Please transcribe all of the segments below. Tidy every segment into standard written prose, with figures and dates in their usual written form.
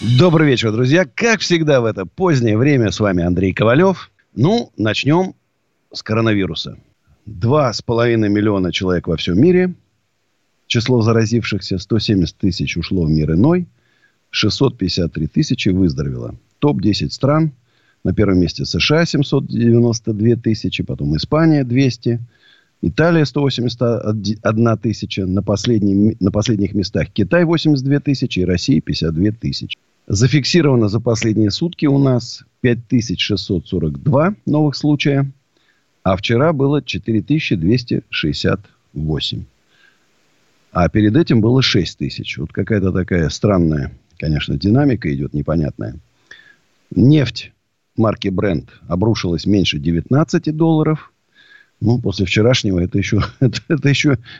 Добрый вечер, друзья. Как всегда в это позднее время с вами Андрей Ковалев. Ну, начнем с коронавируса. 2,5 миллиона человек во всем мире. Число заразившихся 170 тысяч ушло в мир иной. 653 тысячи выздоровело. Топ-10 стран. На первом месте США 792 тысячи, потом Испания 200, Италия 181 тысяча, на последних местах Китай 82 тысячи и Россия 52 тысячи. Зафиксировано за последние сутки у нас 5642 новых случая, а вчера было 4268. А перед этим было 6 тысяч. Вот какая-то такая странная, конечно, динамика идет непонятная. Нефть марки Brent обрушилась меньше $19. Ну, после вчерашнего это еще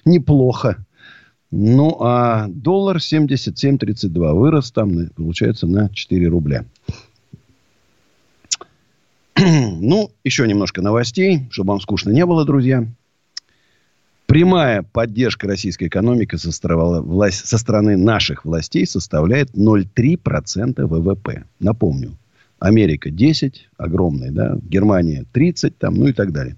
неплохо. Ну, а доллар 77.32 вырос там, получается, на 4 рубля. Ну, еще немножко новостей, чтобы вам скучно не было, друзья. Прямая поддержка российской экономики со стороны наших властей составляет 0,3% ВВП. Напомню. Америка 10, огромная, да, Германия 30, там, ну и так далее.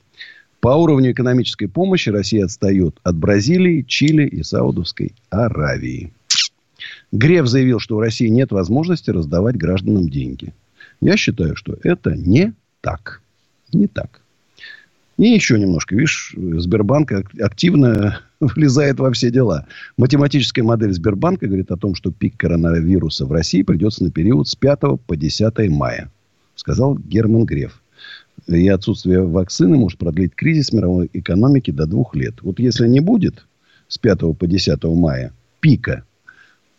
По уровню экономической помощи Россия отстает от Бразилии, Чили и Саудовской Аравии. Греф заявил, что у России нет возможности раздавать гражданам деньги. Я считаю, что это не так. Не так. И еще немножко. Видишь, Сбербанк активно влезает во все дела. Математическая модель Сбербанка говорит о том, что пик коронавируса в России придется на период с 5 по 10 мая. Сказал Герман Греф. И отсутствие вакцины может продлить кризис мировой экономики до 2 лет. Вот если не будет с 5 по 10 мая пика,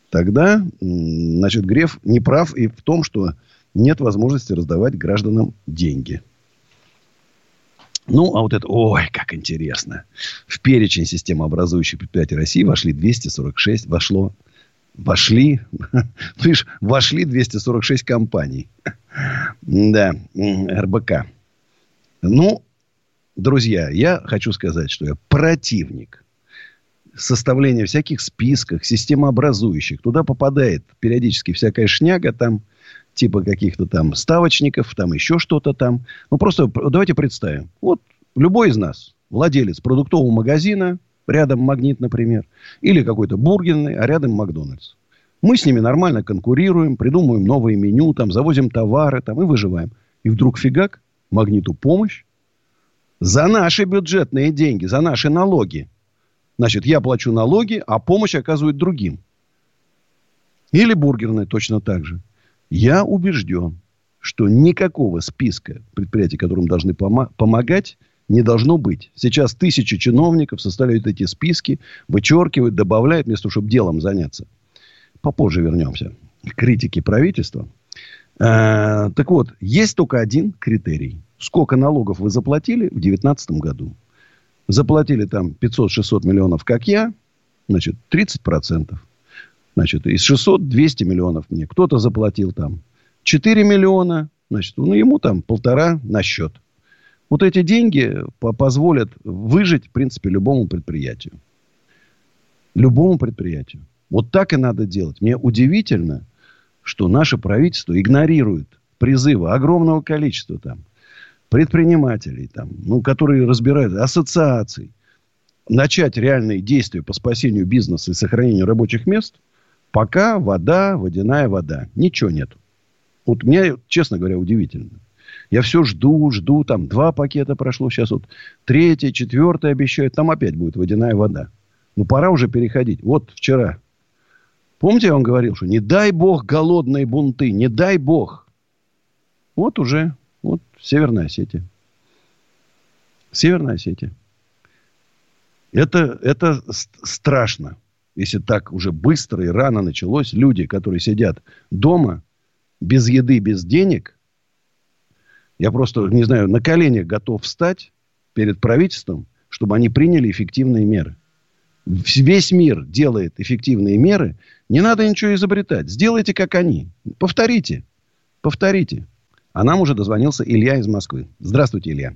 тогда, значит, Греф не прав и в том, что нет возможности раздавать гражданам деньги. Ну, а вот это, ой, как интересно. В перечень системообразующих предприятий России вошли 246 компаний. Да, РБК. Ну, друзья, я хочу сказать, что я противник составления всяких списков, системообразующих. Туда попадает периодически всякая шняга там, типа каких-то там ставочников, там еще что-то там. Ну, просто давайте представим. Вот любой из нас, владелец продуктового магазина, рядом «Магнит», например, или какой-то бургерный, а рядом «Макдональдс». Мы с ними нормально конкурируем, придумываем новые меню, там, завозим товары там, и выживаем. И вдруг фигак, «Магниту» помощь. За наши бюджетные деньги, за наши налоги. Значит, я плачу налоги, а помощь оказывают другим. Или бургерные точно так же. Я убежден, что никакого списка предприятий, которым должны помогать, не должно быть. Сейчас тысячи чиновников составляют эти списки, вычеркивают, добавляют, вместо того, чтобы делом заняться. Попозже вернемся к критике правительства. Так вот, есть только один критерий. Сколько налогов вы заплатили в 2019 году? Заплатили там 500-600 миллионов, как я, значит, 30%. Значит, из 600 200 миллионов мне. Кто-то заплатил там 4 миллиона, значит, ну, ему там 1,5 на счет. Вот эти деньги позволят выжить, в принципе, любому предприятию. Любому предприятию. Вот так и надо делать. Мне удивительно, что наше правительство игнорирует призывы огромного количества там предпринимателей, там, ну, которые разбирают, ассоциаций, начать реальные действия по спасению бизнеса и сохранению рабочих мест. Пока вода, водяная вода. Ничего нет. Вот мне, честно говоря, удивительно. Я все жду. Там 2 пакета прошло. Сейчас вот 3-й, 4-й обещают. Там опять будет водяная вода. Ну, пора уже переходить. Вот вчера. Помните, я вам говорил, что не дай бог голодные бунты. Не дай бог. Вот уже. Вот Северная Осетия. Северная Осетия. Это страшно. Если так уже быстро и рано началось, люди, которые сидят дома, без еды, без денег, Я просто, не знаю, на коленях готов встать перед правительством, чтобы они приняли эффективные меры. Весь мир делает эффективные меры. Не надо ничего изобретать. Сделайте, как они. Повторите. А нам уже дозвонился Илья из Москвы. Здравствуйте, Илья.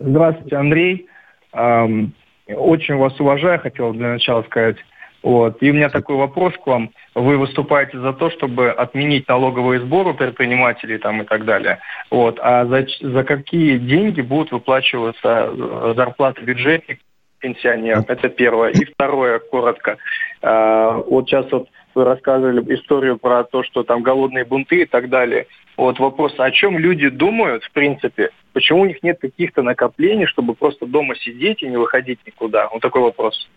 Здравствуйте, Андрей. Очень вас уважаю, хотел для начала сказать. Вот. И у меня такой вопрос к вам. Вы выступаете за то, чтобы отменить налоговый сбор у предпринимателей там, и так далее. Вот. А за какие деньги будут выплачиваться зарплаты бюджетников, пенсионерам? Это первое. И второе, коротко. Вот сейчас вот вы рассказывали историю про то, что там голодные бунты и так далее. Вот вопрос, о чем люди думают, в принципе, почему у них нет каких-то накоплений, чтобы просто дома сидеть и не выходить никуда? Вот такой вопрос.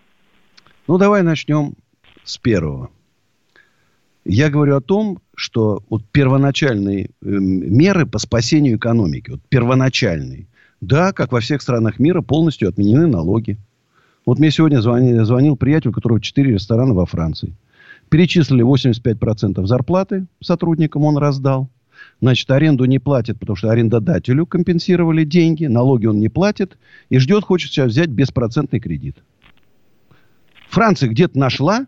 Ну, давай начнем с первого. Я говорю о том, что вот первоначальные меры по спасению экономики, вот первоначальные, да, как во всех странах мира, полностью отменены налоги. Вот мне сегодня звонил приятель, у которого 4 ресторана во Франции. Перечислили 85% зарплаты сотрудникам, он раздал. Значит, аренду не платит, потому что арендодателю компенсировали деньги, налоги он не платит и ждет, хочет сейчас взять беспроцентный кредит. Франция где-то нашла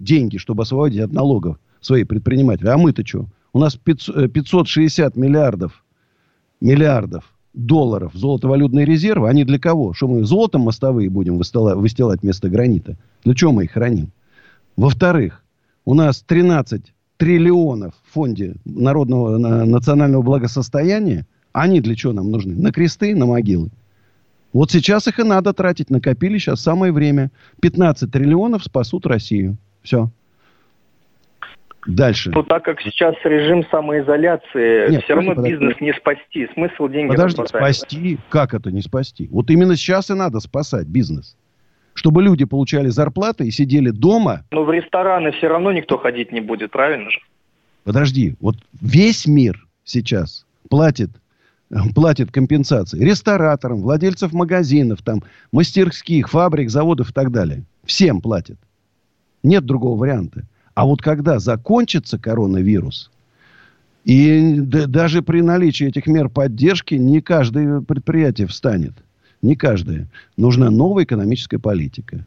деньги, чтобы освободить от налогов свои предприниматели. А мы-то что? У нас 560 миллиардов долларов золотовалютные резервы. Они для кого? Что мы золотом мостовые будем выстилать вместо гранита? Для чего мы их храним? Во-вторых, у нас 13 триллионов в фонде народного национального благосостояния. Они для чего нам нужны? На кресты, на могилы. Вот сейчас их и надо тратить. Накопили, сейчас самое время. 15 триллионов спасут Россию. Все. Дальше. Ну, так как сейчас режим самоизоляции, нет, все равно бизнес не спасти. Смысл деньги подожди, расплатать. Спасти? Как это не спасти? Вот именно сейчас и надо спасать бизнес. Чтобы люди получали зарплаты и сидели дома. Но в рестораны все равно никто ходить не будет, правильно же? Подожди, вот весь мир сейчас платит компенсации рестораторам, владельцам магазинов, там, мастерских, фабрик, заводов и так далее. Всем платят. Нет другого варианта. А вот когда закончится коронавирус, и даже при наличии этих мер поддержки не каждое предприятие встанет. Не каждая. Нужна новая экономическая политика.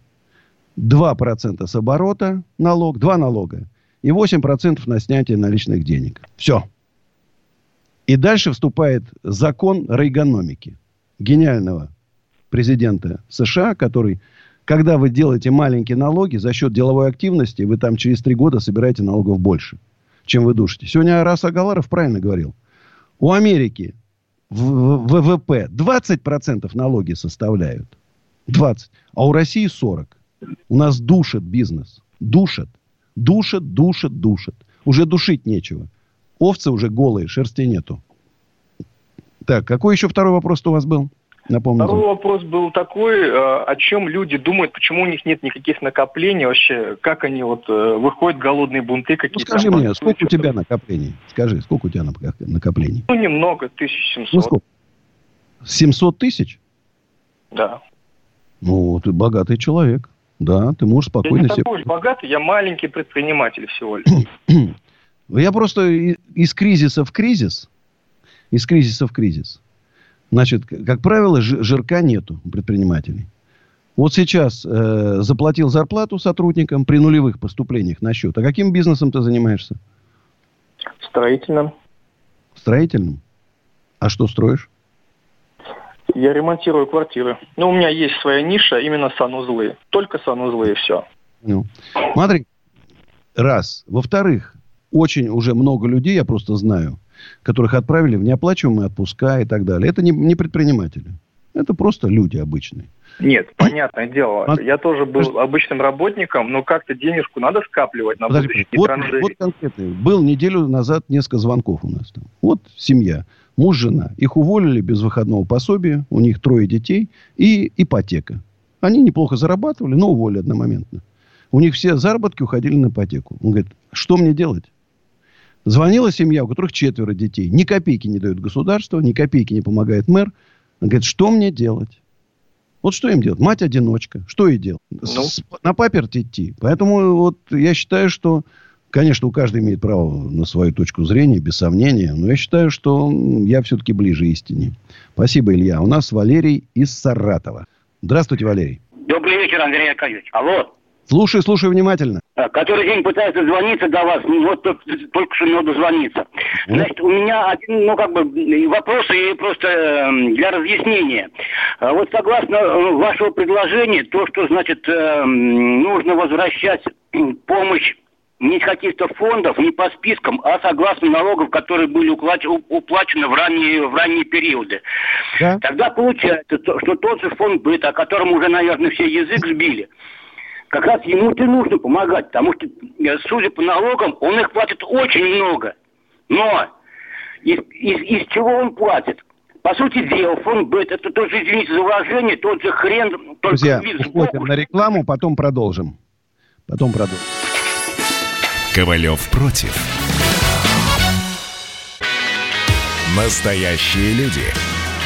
2% с оборота налог, 2 налога и 8% на снятие наличных денег. Все. И дальше вступает закон рейгономики. Гениального президента США, который, когда вы делаете маленькие налоги, за счет деловой активности вы там через 3 года собираете налогов больше, чем вы душите. Сегодня Арас Агаларов правильно говорил. У Америки ВВП 20% налоги составляют. 20. А у России 40. У нас душит бизнес. Душит. Уже душить нечего. Овцы уже голые, шерсти нету. Так, какой еще второй вопрос-то у вас был? Напомню. Второй вопрос был такой, о чем люди думают, почему у них нет никаких накоплений вообще, как они вот выходят, голодные бунты какие-то. Ну, скажи мне, сколько у тебя накоплений? Ну, немного, 1700. Ну, сколько? 700 тысяч? Да. Ну, ты богатый человек, да, ты можешь спокойно себе... Я не такой уж богатый, я маленький предприниматель всего лишь. Я просто из кризиса в кризис. Значит, как правило, жирка нету у предпринимателей. Вот сейчас заплатил зарплату сотрудникам при нулевых поступлениях на счет. А каким бизнесом ты занимаешься? Строительным. Строительным? А что строишь? Я ремонтирую квартиры. Но у меня есть своя ниша, именно санузлы. Только санузлы и все. Ну, смотри, раз. Во-вторых, очень уже много людей, я просто знаю, которых отправили в неоплачиваемые отпуска и так далее. Это не предприниматели. Это просто люди обычные. Нет, понятное дело. Я тоже был обычным работником, но как-то денежку надо скапливать на будущее. Вот конкретно. Был неделю назад несколько звонков у нас. Вот семья. Муж, жена. Их уволили без выходного пособия. У них 3 детей и ипотека. Они неплохо зарабатывали, но уволили одномоментно. У них все заработки уходили на ипотеку. Он говорит, что мне делать? Звонила семья, у которых 4 детей. Ни копейки не дает государство, ни копейки не помогает мэр. Она говорит, что мне делать? Вот что им делать? Мать-одиночка. Что ей делать? На паперти идти. Поэтому вот я считаю, что Конечно, у каждого имеет право на свою точку зрения, без сомнения. Но я считаю, что я все-таки ближе истине. Спасибо, Илья. У нас Валерий из Саратова. Здравствуйте, Валерий. Добрый вечер, Андрей Яковлевич. Алло. Слушай внимательно. Который день пытается дозвониться до вас, ну вот только что мне дозвониться. Значит, у меня один, вопросы просто для разъяснения. Вот согласно вашего предложения, то, что, значит, нужно возвращать помощь не из каких-то фондов, не по спискам, а согласно налогов, которые были уплачены в ранние периоды. Да? Тогда получается, что тот же Фонбет, о котором уже, наверное, все язык сбили, как раз ему-то нужно помогать, потому что, судя по налогам, он их платит очень много. Но из чего он платит? По сути дела, Фонбет, это тот же, извините за выражение, тот же хрен... Только друзья, уходим на рекламу, потом продолжим. Ковалев против. Настоящие люди.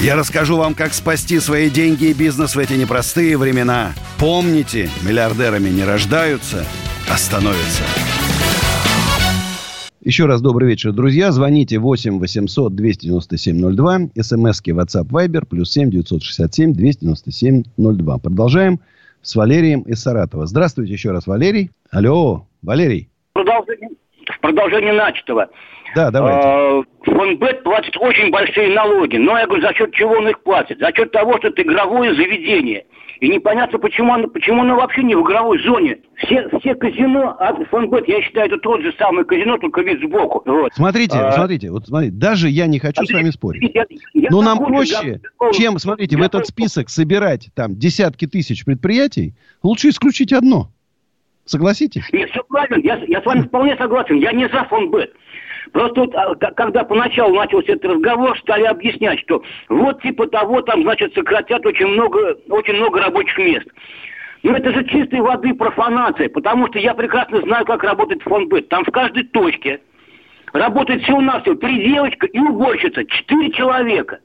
Я расскажу вам, как спасти свои деньги и бизнес в эти непростые времена. Помните, миллиардерами не рождаются, а становятся. Еще раз добрый вечер, друзья. Звоните 8 800 297 02. СМСки WhatsApp Viber +7 967 297 02. Продолжаем с Валерием из Саратова. Здравствуйте еще раз, Валерий. Алло, Валерий. В продолжение начатого. Да, давайте. Фонбет платит очень большие налоги. Но я говорю, за счет чего он их платит? За счет того, что это игровое заведение. И непонятно, почему оно вообще не в игровой зоне. Все казино, а Фонбет, я считаю, это тот же самый казино, только вид сбоку. Вот. Смотрите, даже я не хочу с вами спорить. Но нам проще, чем, смотрите, в этот список собирать там десятки тысяч предприятий, лучше исключить одно. Согласитесь? Нет, все правильно. Я с вами вполне согласен. Я не за Фонбет. Просто вот, когда поначалу начался этот разговор, стали объяснять, что вот типа того, там, значит, сократят очень много рабочих мест. Но это же чистой воды профанация, потому что я прекрасно знаю, как работает Фонбет. Там в каждой точке работает всего-навсего переделочка и уборщица. 4 человека.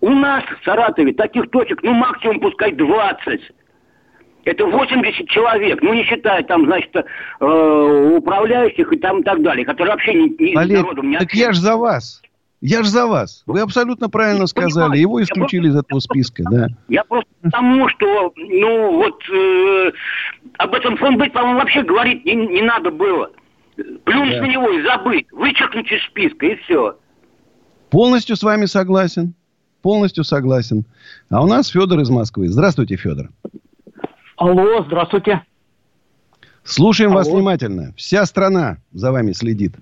У нас в Саратове таких точек, максимум пускай 20. Это 80 человек, не считая там, значит, управляющих и там и так далее, которые вообще не народом не... Так я ж за вас. Вы абсолютно правильно сказали. Его исключили из этого списка, да. Я просто потому, что, об этом Фонбет, по-моему, вообще говорить не надо было. Плюнуть на него и забыть. Вычеркнуть из списка, и все. Полностью с вами согласен. А у нас Федор из Москвы. Здравствуйте, Федор. Алло, здравствуйте. Слушаем вас внимательно. Вся страна за вами следит.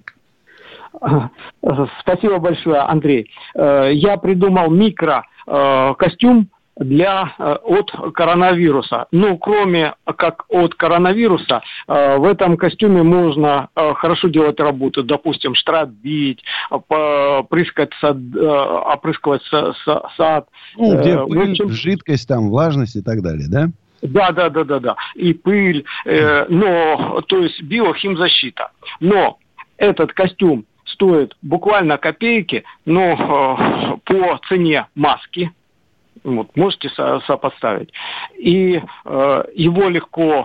Спасибо большое, Андрей. Я придумал микрокостюм от коронавируса. Кроме как от коронавируса, в этом костюме можно хорошо делать работу. Допустим, штробить, опрыскивать сад. Где пыль, жидкость, там, влажность и так далее, да? Да. И пыль, то есть биохимзащита. Но этот костюм стоит буквально копейки, но по цене маски. Вот, можете сопоставить. И его легко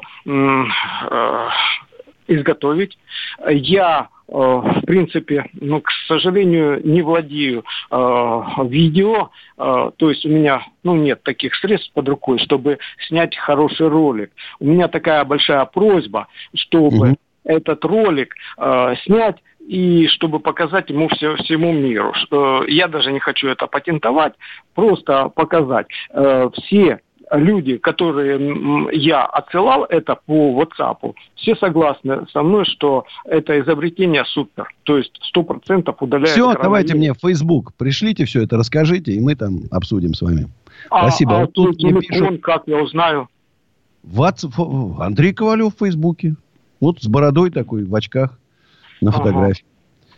изготовить. Я, в принципе, к сожалению, не владею видео, то есть у меня нет таких средств под рукой, чтобы снять хороший ролик. У меня такая большая просьба, чтобы этот ролик снять и чтобы показать ему всему миру. Я даже не хочу это патентовать, просто показать. Все люди, которые я отсылал это по WhatsApp, все согласны со мной, что это изобретение супер. То есть 100% удаляет... Все, давайте мне в Facebook пришлите все это, расскажите, и мы там обсудим с вами. Спасибо. Тут телефон, пишут... как я узнаю? Андрей Ковалев в Фейсбуке. Вот с бородой такой, в очках. на фотографии.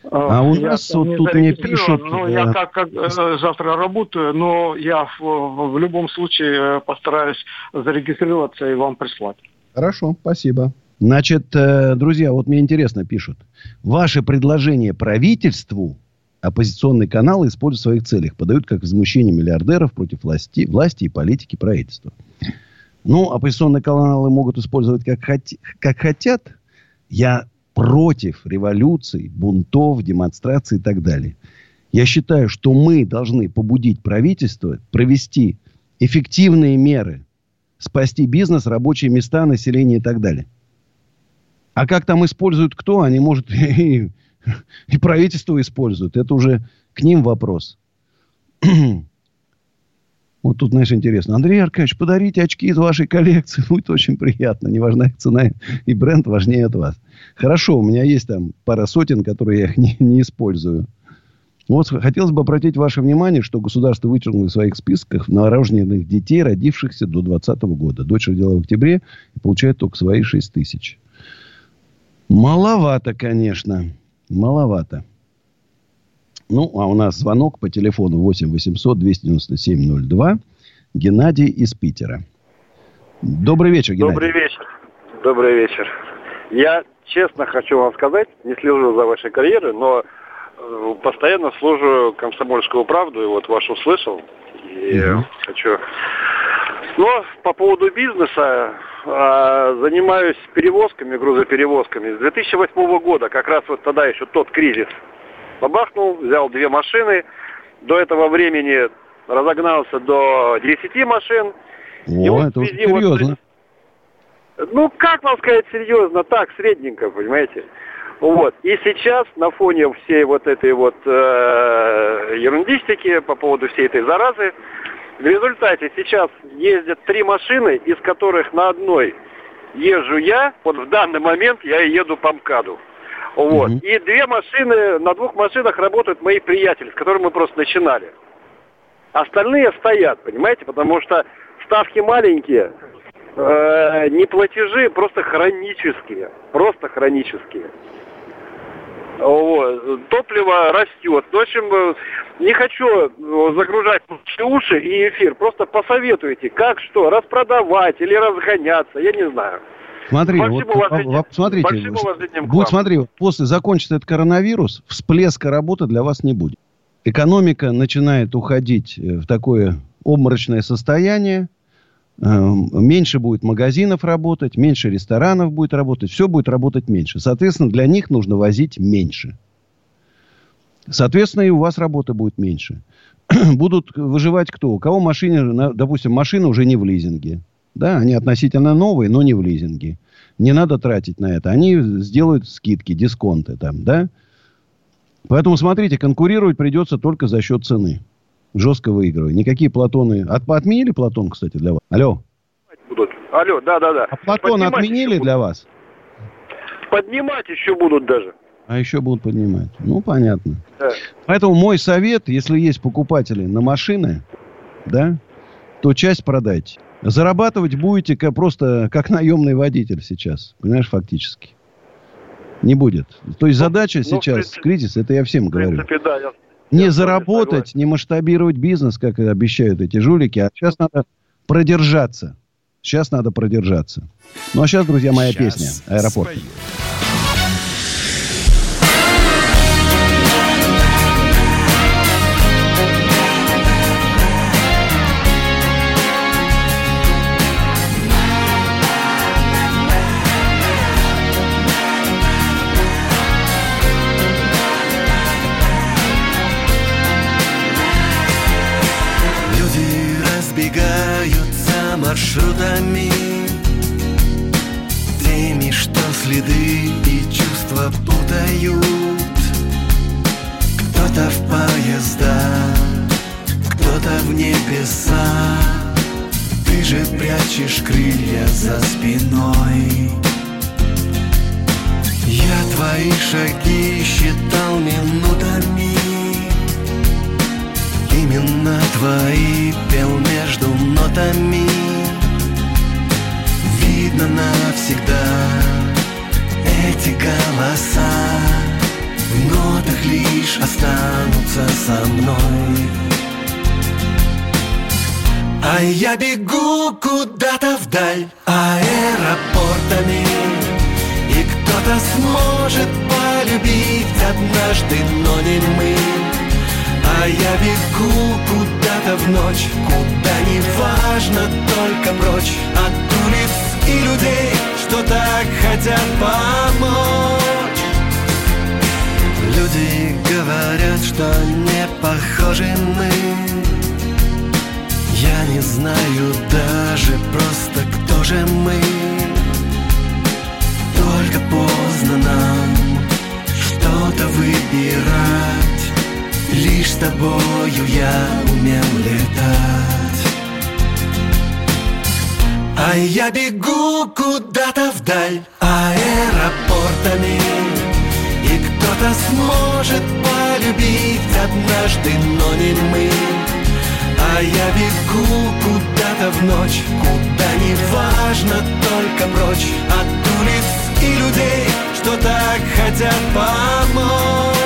А у нас вот тут мне пишут... Ну, я так как завтра работаю, но я в любом случае постараюсь зарегистрироваться и вам прислать. Хорошо, спасибо. Значит, друзья, вот мне интересно пишут. Ваши предложения правительству оппозиционные каналы используют в своих целях. Подают как возмущение миллиардеров против власти и политики правительства. Ну, оппозиционные каналы могут использовать как хотят. Я против революций, бунтов, демонстраций и так далее. Я считаю, что мы должны побудить правительство провести эффективные меры, спасти бизнес, рабочие места, население и так далее. А как там используют кто, они, может, и правительство используют. Это уже к ним вопрос. Вот тут, знаешь, интересно. Андрей Аркадьевич, подарите очки из вашей коллекции. Будет очень приятно. Неважна их цена и бренд важнее от вас. Хорошо, у меня есть там пара сотен, которые я их не использую. Вот хотелось бы обратить ваше внимание, что государство вычеркнуло в своих списках новорожденных детей, родившихся до 2020 года. Дочь родила в октябре и получает только свои 6 тысяч. Маловато, конечно. Маловато. Ну, а у нас звонок по телефону 8-800-297-02. Геннадий из Питера. Добрый вечер, Геннадий. Добрый вечер. Я честно хочу вам сказать, не слежу за вашей карьерой, но постоянно служу «Комсомольскую правду», и вот вашу слышал. И хочу... Но по поводу бизнеса занимаюсь перевозками, грузоперевозками. С 2008 года, как раз вот тогда еще тот кризис бабахнул, взял 2 машины. До этого времени разогнался до 10 машин. О, и вот это уже серьезно. Вот, ну, как вам сказать серьезно? Так, средненько, понимаете? Вот. И сейчас на фоне всей вот этой вот ерундистики по поводу всей этой заразы, в результате сейчас ездят 3 машины, из которых на одной езжу я. Вот в данный момент я еду по МКАДу. Вот. Угу. И 2 машины, на 2 машинах работают мои приятели, с которыми мы просто начинали. Остальные стоят, понимаете, потому что ставки маленькие, неплатежи просто хронические. Вот. Топливо растет. В общем, не хочу загружать уши и эфир. Просто посоветуйте, как что, распродавать или разгоняться, я не знаю. Смотри, вот, смотрите, вот смотри, после закончится этот коронавирус, всплеска работы для вас не будет. Экономика начинает уходить в такое обморочное состояние, меньше будет магазинов работать, меньше ресторанов будет работать, все будет работать меньше. Соответственно, для них нужно возить меньше. Соответственно, и у вас работы будет меньше. Будут выживать кто? У кого машина, допустим, машина уже не в лизинге. Да, они относительно новые, но не в лизинге. Не надо тратить на это. Они сделают скидки, дисконты там, да? Поэтому, смотрите, конкурировать придется только за счет цены. Жестко выигрывая. Никакие Платоны... Отменили Платон, кстати, для вас? Алло. Алло, да. А Платон поднимать отменили для вас? Поднимать еще будут даже. А еще будут поднимать. Ну, понятно. Да. Поэтому мой совет, если есть покупатели на машины, да, то часть продайте. Зарабатывать будете просто как наемный водитель сейчас. Понимаешь, фактически. Не будет. То есть задача сейчас, принципе, кризис, это я всем говорю. В принципе, да, не заработать, не масштабировать бизнес, как обещают эти жулики. А сейчас надо продержаться. Ну, а сейчас, друзья, моя песня «Аэропорт». Спою. Маршрутами теми, что следы и чувства путают. Кто-то в поезда, кто-то в небеса. Ты же прячешь крылья за спиной. Я твои шаги считал минутами. Именно твои пел между нотами. Навсегда эти голоса в нотах лишь останутся со мной. А я бегу куда-то вдаль аэропортами, и кто-то сможет полюбить однажды, но не мы. А я бегу куда-то в ночь, куда не важно, только прочь от улиц и людей, что так хотят помочь. Люди говорят, что не похожи мы. Я не знаю даже просто, кто же мы. Только поздно нам что-то выбирать. Лишь с тобою я умел летать. А я бегу куда-то вдаль аэропортами, и кто-то сможет полюбить однажды, но не мы. А я бегу куда-то в ночь, куда не важно, только прочь от улиц и людей, что так хотят помочь.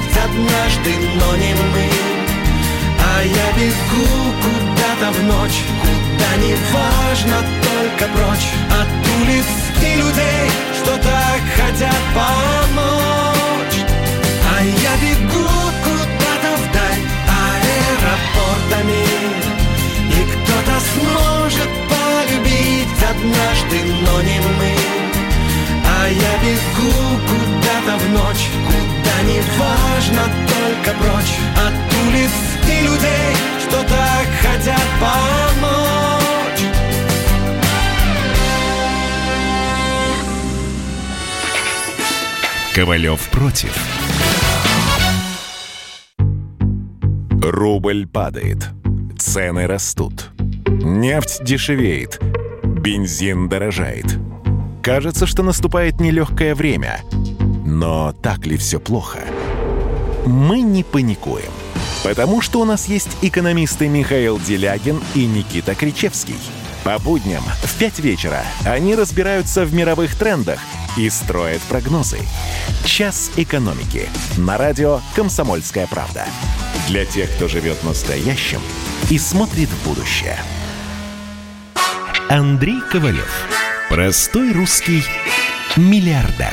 Однажды, но не мы. А я бегу куда-то в ночь, куда не важно, только прочь от улиц и людей, что так хотят помочь. А я бегу куда-то вдаль аэропортами, и кто-то сможет полюбить однажды, но не мы. А я бегу куда-то в ночь, куда не важно, только прочь от улиц и людей, что так хотят помочь. Ковалев против. Рубль падает, цены растут, нефть дешевеет, бензин дорожает. Кажется, что наступает нелегкое время. Но так ли все плохо? Мы не паникуем, потому что у нас есть экономисты Михаил Делягин и Никита Кричевский. По будням в 5 вечера они разбираются в мировых трендах и строят прогнозы. «Час экономики» на радио «Комсомольская правда». Для тех, кто живет настоящим и смотрит в будущее. Андрей Ковалев. Простой русский миллиардер.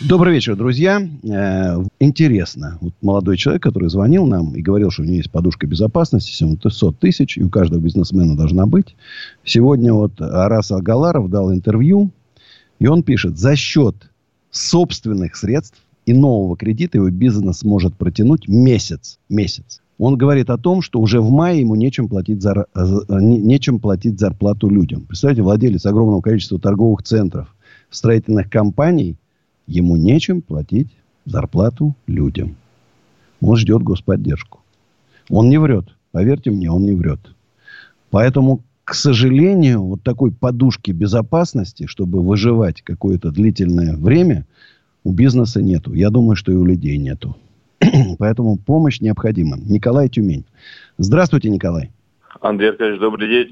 Добрый вечер, друзья. Интересно, вот молодой человек, который звонил нам и говорил, что у него есть подушка безопасности, 700 тысяч, и у каждого бизнесмена должна быть. Сегодня вот Арас Агаларов дал интервью, и он пишет: за счет собственных средств и нового кредита его бизнес может протянуть месяц. Он говорит о том, что уже в мае ему нечем платить зарплату людям. Представляете, владелец огромного количества торговых центров, строительных компаний, ему нечем платить зарплату людям. Он ждет господдержку. Он не врет. Поверьте мне, он не врет. Поэтому, к сожалению, вот такой подушки безопасности, чтобы выживать какое-то длительное время, у бизнеса нету. Я думаю, что и у людей нету. Поэтому помощь необходима. Николай, Тюмень. Здравствуйте, Николай. Андрей Аркадьевич,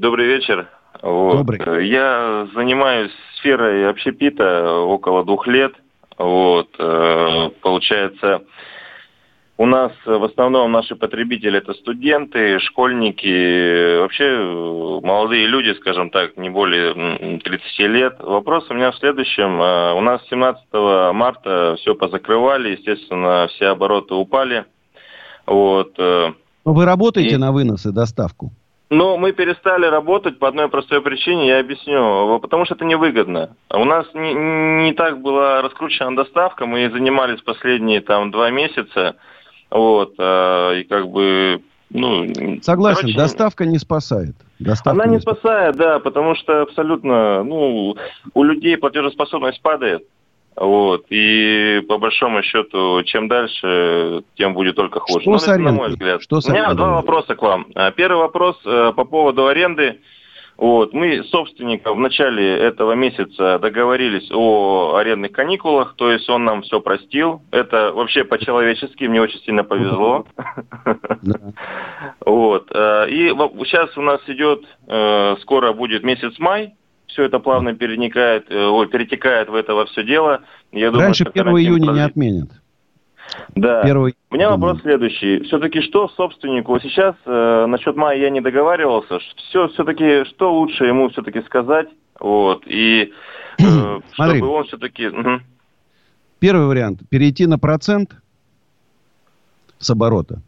добрый вечер. Вот. Добрый. Я занимаюсь сферой общепита около 2 лет. Вот, получается, у нас в основном наши потребители это студенты, школьники, вообще молодые люди, скажем так, не более 30 лет. Вопрос у меня в следующем. У нас 17 марта все позакрывали, естественно, все обороты упали. Вот, Но вы работаете на вынос и доставку? Но мы перестали работать по одной простой причине, я объясню. Потому что это невыгодно. У нас не так была раскручена доставка, мы занимались последние 2 месяца. Вот, и как бы... Ну, согласен, короче, доставка не спасает. Доставка она не спасает, да, потому что абсолютно, у людей платежеспособность падает. Вот, и по большому счету, чем дальше, тем будет только хуже. Что с арендой? На мой взгляд. У меня 2 вопроса к вам. Первый вопрос по поводу аренды. Вот, мы с собственником в начале этого месяца договорились о арендных каникулах, то есть он нам все простил. Это вообще по-человечески, мне очень сильно повезло. Вот. И сейчас у нас идет, скоро будет месяц май, все это плавно перетекает в это во все дело. Раньше 1 июня не отменят. Да. У меня вопрос следующий. Все-таки что собственнику сейчас, насчет мая я не договаривался, все-таки что лучше ему все-таки сказать, вот, и чтобы он все-таки... Первый вариант. Перейти на процент с оборота.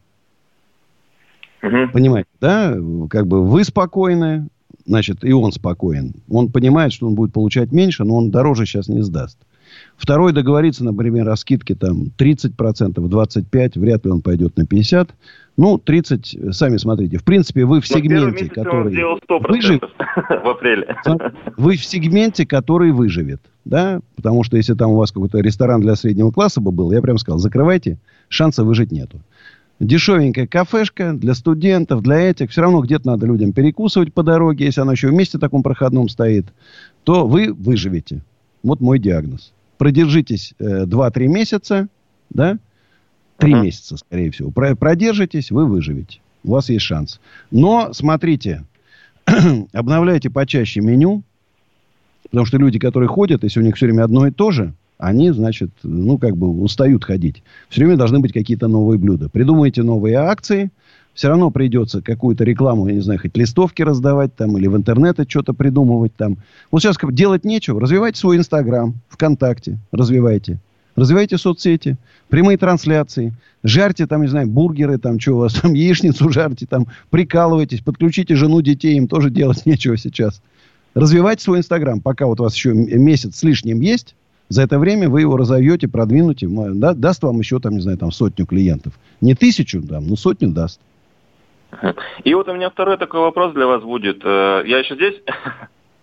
Понимаете, да? Как бы вы спокойны, значит, и он спокоен. Он понимает, что он будет получать меньше, но он дороже сейчас не сдаст. Второй договорится, например, о скидке там 30%, 25%, вряд ли он пойдет на 50%. 30%, сами смотрите. В принципе, вы в сегменте, который выживет. В апреле. Вы в сегменте, который выживет. Да? Потому что если там у вас какой-то ресторан для среднего класса бы был, я прям сказал, закрывайте, шанса выжить нету. Дешевенькая кафешка для студентов, для этих. Все равно где-то надо людям перекусывать по дороге. Если она еще вместе в таком проходном стоит, то вы выживете. Вот мой диагноз. Продержитесь 2-3 месяца, да? 3 месяца, скорее всего. Продержитесь, вы выживете. У вас есть шанс. Но, смотрите, обновляйте почаще меню, потому что люди, которые ходят, если у них все время одно и то же, они, значит, устают ходить. Все время должны быть какие-то новые блюда. Придумайте новые акции. Все равно придется какую-то рекламу, я не знаю, хоть листовки раздавать там, или в интернете что-то придумывать там. Вот сейчас делать нечего. Развивайте свой Инстаграм, ВКонтакте. Развивайте. Развивайте соцсети. Прямые трансляции. Жарьте там, не знаю, бургеры там, что у вас там, яичницу жарьте там. Прикалывайтесь. Подключите жену, детей. Им тоже делать нечего сейчас. Развивайте свой Инстаграм. Пока вот у вас еще месяц с лишним есть, за это время вы его разовьете, продвинете. Да, даст вам еще там, не знаю, там 100 клиентов. Не 1000, там, но 100 даст. И вот у меня второй такой вопрос для вас будет. Я еще здесь?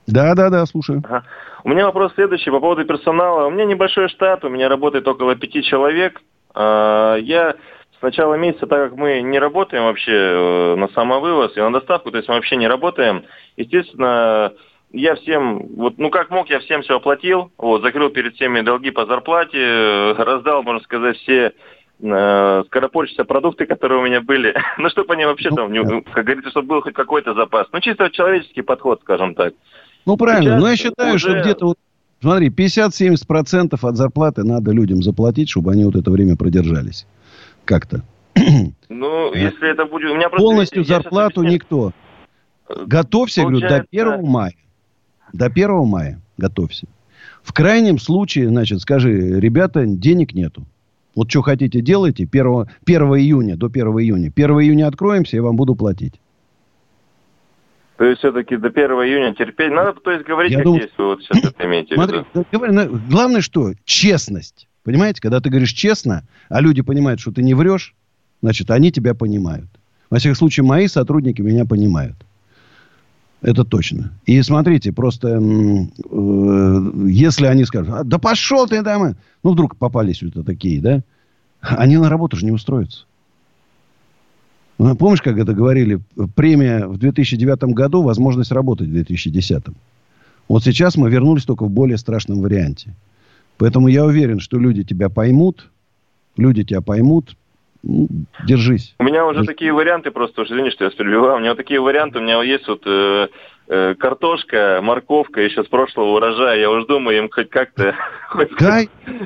Да, слушаю. Ага. У меня вопрос следующий по поводу персонала. У меня небольшой штат, у меня работает около 5 человек. Я с начала месяца, так как мы не работаем вообще на самовывоз и на доставку, то есть мы вообще не работаем, естественно, я всем, как мог, я всем все оплатил, закрыл перед всеми долги по зарплате, раздал, можно сказать, все... скоропортятся продукты, которые у меня были. Чтобы они вообще как говорится, чтобы был хоть какой-то запас. Чисто человеческий подход, скажем так. Правильно. Сейчас я считаю, уже... что где-то 50-70% от зарплаты надо людям заплатить, чтобы они это время продержались. Как-то. Если это будет... У меня просто... Полностью зарплату никто. Готовься, получается... говорю, до 1 мая. До 1 мая готовься. В крайнем случае, значит, скажи, ребята, денег нету. Что хотите, делайте. 1 июня. 1 июня откроемся, я вам буду платить. То есть, все-таки до 1 июня терпеть. Надо, говорить, есть. Вы сейчас это имеете в виду. Главное, что? Честность. Понимаете? Когда ты говоришь честно, а люди понимают, что ты не врешь, значит, они тебя понимают. Во всяком случае, мои сотрудники меня понимают. Это точно. И смотрите, просто если они скажут, да пошел ты там, вдруг попались вот такие, да, они на работу же не устроятся. Помнишь, как это говорили, премия в 2009 году, возможность работать в 2010. Сейчас мы вернулись только в более страшном варианте. Поэтому я уверен, что люди тебя поймут, держись. У меня уже такие варианты, просто, извини, что я перебиваю. У меня такие варианты, у меня есть картошка, морковка еще с прошлого урожая. Я уже думаю, им хоть как-то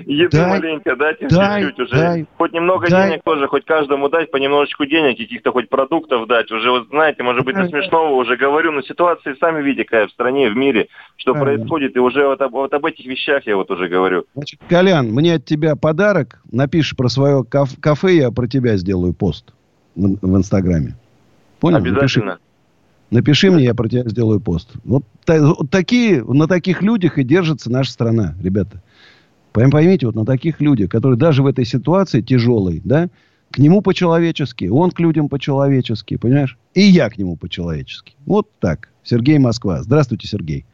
еды маленько дать, им чуть-чуть уже. Хоть немного денег тоже, хоть каждому дать, понемножечку денег, каких-то хоть продуктов дать. Уже, знаете, может быть, до смешного уже говорю, но ситуации сами видите, какая в стране, в мире, что происходит. И уже об этих вещах я уже говорю. Значит, Колян, мне от тебя подарок. Напишешь про свое кафе, я про тебя сделаю пост. в Инстаграме. Понял? Обязательно. Напиши мне, я про тебя сделаю пост. Вот такие, на таких людях и держится наша страна, ребята. Поймите, вот на таких людях, которые даже в этой ситуации тяжелой, да, к нему по-человечески, он к людям по-человечески, понимаешь? И я к нему по-человечески. Вот так. Сергей, Москва. Здравствуйте, Сергей.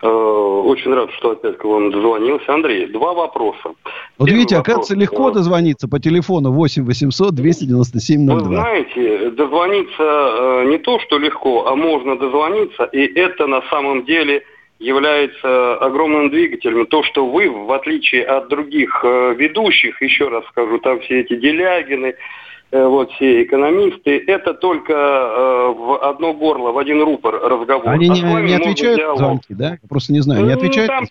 Очень рад, что опять к вам дозвонился. Андрей, два вопроса. Вот видите, оказывается, легко дозвониться по телефону 8-800-297-02. Вы знаете, дозвониться не то, что легко, а можно дозвониться. И это на самом деле является огромным двигателем. То, что вы, в отличие от других ведущих, еще раз скажу, там все эти Делягины, вот все экономисты, это только в одно горло, в один рупор разговор. Они не отвечают на звонки, да? Я просто не знаю, не отвечают? Там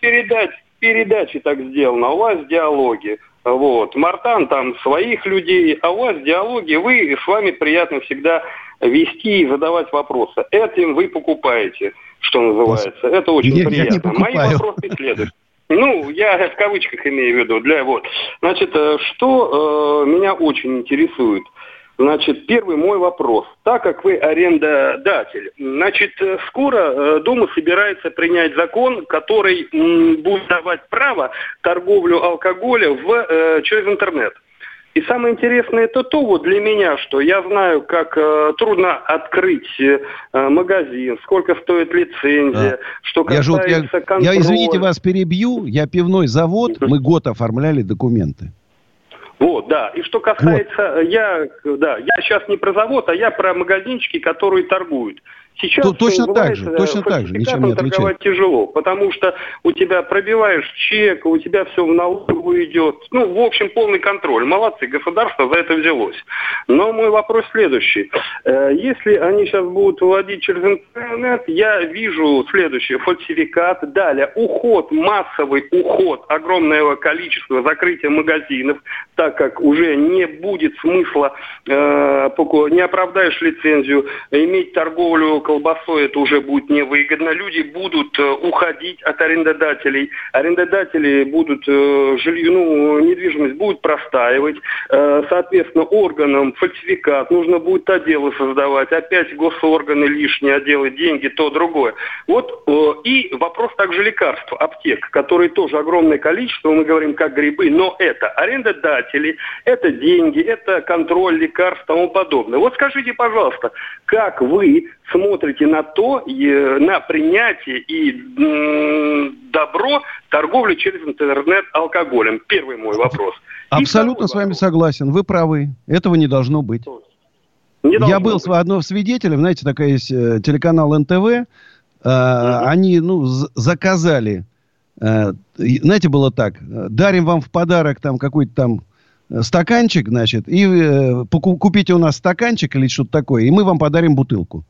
передачи так сделано, а у вас диалоги. Вот. Мартан там своих людей, а у вас диалоги, вы, с вами приятно всегда вести и задавать вопросы. Этим вы покупаете, что называется. Это очень приятно. Я не покупаю. Мои вопросы следуют. Ну, я в кавычках имею в виду. Значит, что меня очень интересует? Значит, первый мой вопрос. Так как вы арендодатель, значит, скоро Дума собирается принять закон, который будет давать право торговлю алкоголем через интернет. И самое интересное это то вот для меня, что я знаю, как трудно открыть магазин, сколько стоит лицензия, да. Что касается контроля. Я, извините, вас перебью, я пивной завод, мы год оформляли документы. Вот, да. И что касается, я сейчас не про завод, а я про магазинчики, которые торгуют. Сейчас точно так же, ничем не отличается. Торговать тяжело, потому что у тебя пробиваешь чек, у тебя все в налоговую идет. Ну, в общем, полный контроль. Молодцы, государство за это взялось. Но мой вопрос следующий. Если они сейчас будут вводить через интернет, я вижу следующее. Фальсификат, далее уход, массовый уход огромного количества, закрытие магазинов, так как уже не будет смысла, не оправдаешь лицензию, иметь торговлю колбасой, это уже будет невыгодно. Люди будут уходить от арендодателей. Арендодатели будут недвижимость будет простаивать. Соответственно, органам фальсификат. Нужно будет отделы создавать. Опять госорганы лишние, отделы, деньги, то, другое. Вот и вопрос также лекарств, аптек, которые тоже огромное количество, мы говорим, как грибы, но это арендодатели, это деньги, это контроль лекарств и тому подобное. Вот скажите, пожалуйста, как вы смотрите на то, на принятие и добро торговли через интернет алкоголем? Первый мой вопрос. Абсолютно с вами согласен. Вы правы. Этого не должно быть. Я был с одним свидетелем. Знаете, такая есть телеканал НТВ. Они заказали. Знаете, было так. Дарим вам в подарок там какой-то там стаканчик, значит, и купите у нас стаканчик или что-то такое, и мы вам подарим бутылку.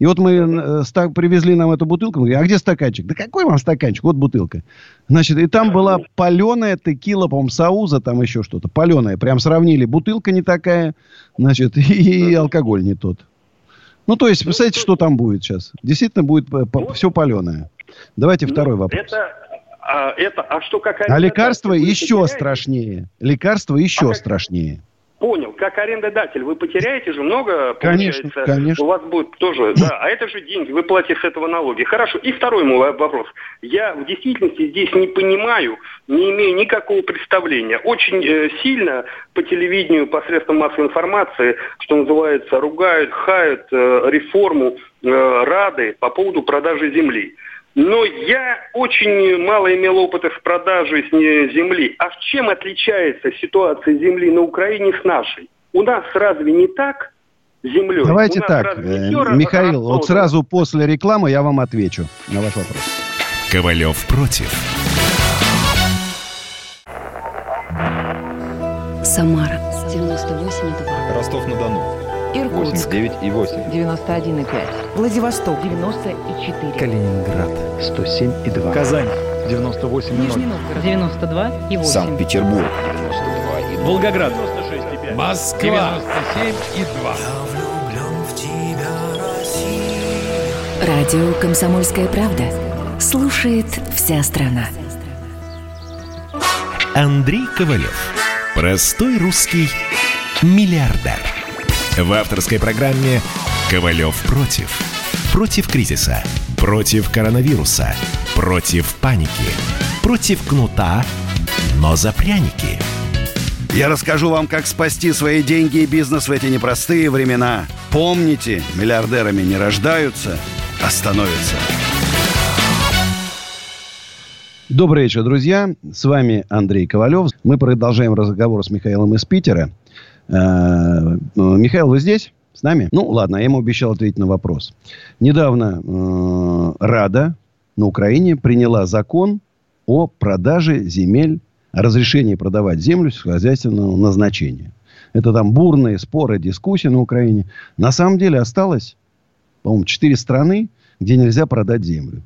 И вот мы привезли нам эту бутылку, мы говорим, а где стаканчик? Да какой вам стаканчик? Вот бутылка. Значит, и там была паленая текила, по-моему, Сауза, там еще что-то. Паленая. Прям сравнили. Бутылка не такая, значит, и алкоголь не тот. Ну, то есть, представляете, что там будет сейчас? Действительно будет все паленое. Давайте второй вопрос. А лекарства еще страшнее. Понял. Как арендодатель вы потеряете же много, конечно, получается. Конечно. У вас будет тоже, а это же деньги, вы платите с этого налоги. Хорошо. И второй мой вопрос. Я в действительности здесь не понимаю, не имею никакого представления. Очень сильно по телевидению, посредством массовой информации, что называется, ругают, хают реформу Рады по поводу продажи земли. Но я очень мало имел опыта в продаже земли. А в чем отличается ситуация земли на Украине с нашей? У нас разве не так с землей? Давайте так, Михаил, вот сразу после рекламы я вам отвечу на ваш вопрос. Ковалев против. Самара 98,2. Ростов-на-Дону. Иркутск 89,8. 91,5. Владивосток 90,4. Калининград 107,2. Казань 98,0. Нижний Новгород 92,8. Санкт-Петербург 92,2. Волгоград 96,5. Москва 97,2. Радио «Комсомольская правда» слушает вся страна. Андрей Ковалев. Простой русский миллиардер. В авторской программе «Ковалев против». Против кризиса, против коронавируса, против паники, против кнута, но за пряники. Я расскажу вам, как спасти свои деньги и бизнес в эти непростые времена. Помните, миллиардерами не рождаются, а становятся. Добрый вечер, друзья. С вами Андрей Ковалев. Мы продолжаем разговор с Михаилом из Питера. Михаил, вы здесь? С нами? Ну, ладно, я ему обещал ответить на вопрос. Недавно Рада на Украине приняла закон о продаже земель, о разрешении продавать землю сельскохозяйственного назначения. Это там бурные споры, дискуссии на Украине. На самом деле осталось, по-моему, 4 страны, где нельзя продать землю.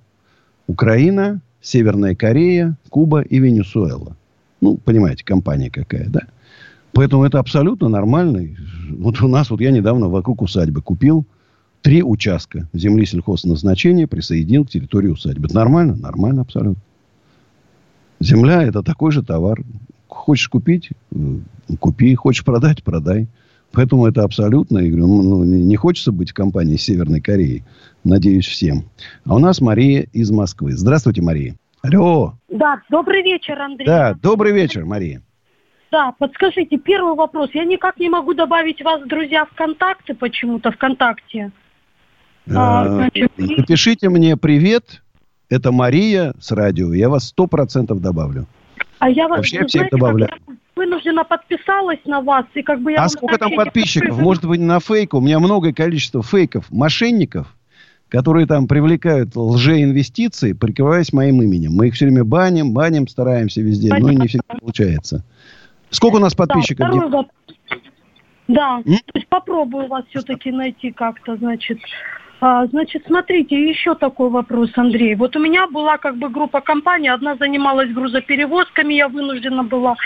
Украина, Северная Корея, Куба и Венесуэла. Ну, понимаете, компания какая, да? Поэтому это абсолютно нормально. Вот у нас, вот я недавно вокруг усадьбы купил 3 участка земли сельхозназначения, присоединил к территории усадьбы. Это нормально? Нормально абсолютно. Земля – это такой же товар. Хочешь купить – купи. Хочешь продать – продай. Поэтому это абсолютно, я говорю, ну, не хочется быть в компании Северной Кореи. Надеюсь, всем. А у нас Мария из Москвы. Здравствуйте, Мария. Алло. Да, добрый вечер, Андрей. Да, добрый вечер, Мария. Да, подскажите, первый вопрос. Я никак не могу добавить вас, друзья, ВКонтакте почему-то, ВКонтакте. Напишите мне «Привет, это Мария с радио». Я вас 100% добавлю. А я вас, вообще, всех добавляю. Я вынуждена подписалась на вас. И как бы я сколько там подписчиков? Может быть, на фейк? У меня многое количество фейков, мошенников, которые там привлекают лжеинвестиции, прикрываясь моим именем. Мы их все время баним, стараемся везде. Понятно. Но не всегда получается. Сколько у нас подписчиков? Да, то есть попробую вас все-таки найти как-то, значит. Значит, смотрите, еще такой вопрос, Андрей. Вот у меня была как бы группа компаний. Одна занималась грузоперевозками, я вынуждена была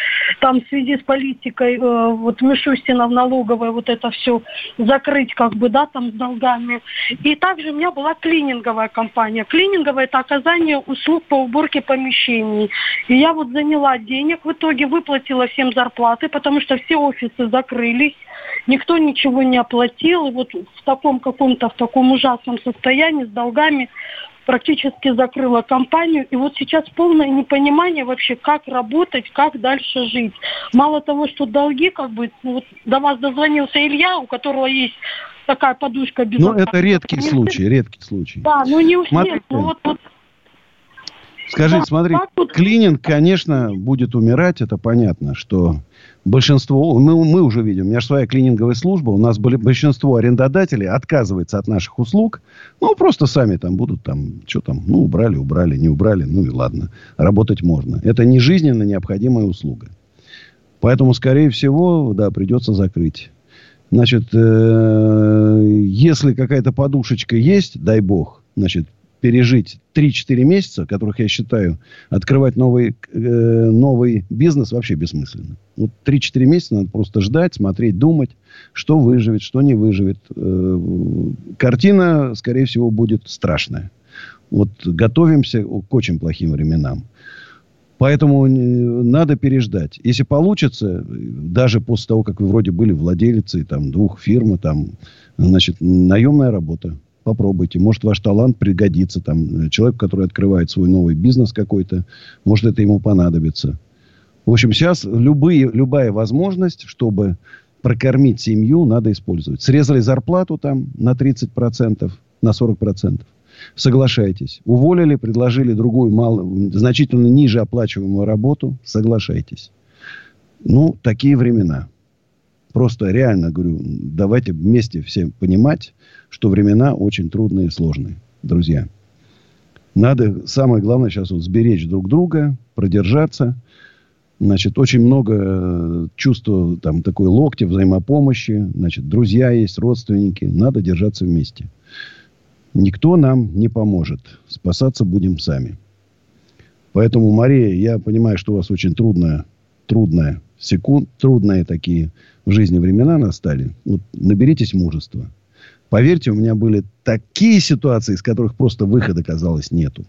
там в связи с политикой, вот Мишустина в налоговой, вот это все закрыть как бы, да, там с долгами. И также у меня была клининговая компания. Клининговая – это оказание услуг по уборке помещений. И я вот заняла денег, в итоге выплатила всем зарплаты, потому что все офисы закрылись, никто ничего не оплатил. И вот в таком каком-то, в таком ужасном состоянии, с долгами, практически закрыла компанию. И вот сейчас полное непонимание вообще, как работать, как дальше жить. Мало того, что долги, как бы, вот до вас дозвонился Илья, у которого есть такая подушка безопасности. Ну, это редкий случай. Да, ну не у всех. Скажите, смотри, клининг, конечно, будет умирать, это понятно, что большинство, мы уже видим, у меня же своя клининговая служба, у нас большинство арендодателей отказывается от наших услуг, ну, просто сами там будут, там, что там, ну, убрали, не убрали, ну, и ладно, работать можно. Это не жизненно необходимая услуга. Поэтому, скорее всего, да, придется закрыть. Значит, если какая-то подушечка есть, дай бог, значит, пережить 3-4 месяца, которых, я считаю, открывать новый бизнес вообще бессмысленно. Вот 3-4 месяца надо просто ждать, смотреть, думать, что выживет, что не выживет. Картина, скорее всего, будет страшная. Вот готовимся к очень плохим временам. Поэтому надо переждать. Если получится, даже после того, как вы вроде были владельцы там, 2 фирм, там, значит, наемная работа. Попробуйте. Может, ваш талант пригодится. Там, человек, который открывает свой новый бизнес какой-то, может, это ему понадобится. В общем, сейчас любая возможность, чтобы прокормить семью, надо использовать. Срезали зарплату там на 30%, на 40%. Соглашайтесь. Уволили, предложили другую, значительно ниже оплачиваемую работу. Соглашайтесь. Ну, такие времена. Просто реально, говорю, давайте вместе все понимать, что времена очень трудные и сложные, друзья. Надо, самое главное сейчас вот сберечь друг друга, продержаться. Значит, очень много чувства там такой локти, взаимопомощи. Значит, друзья есть, родственники. Надо держаться вместе. Никто нам не поможет. Спасаться будем сами. Поэтому, Мария, я понимаю, что у вас очень трудные такие в жизни времена настали. Вот наберитесь мужества. Поверьте, у меня были такие ситуации, из которых просто выхода, казалось, нету.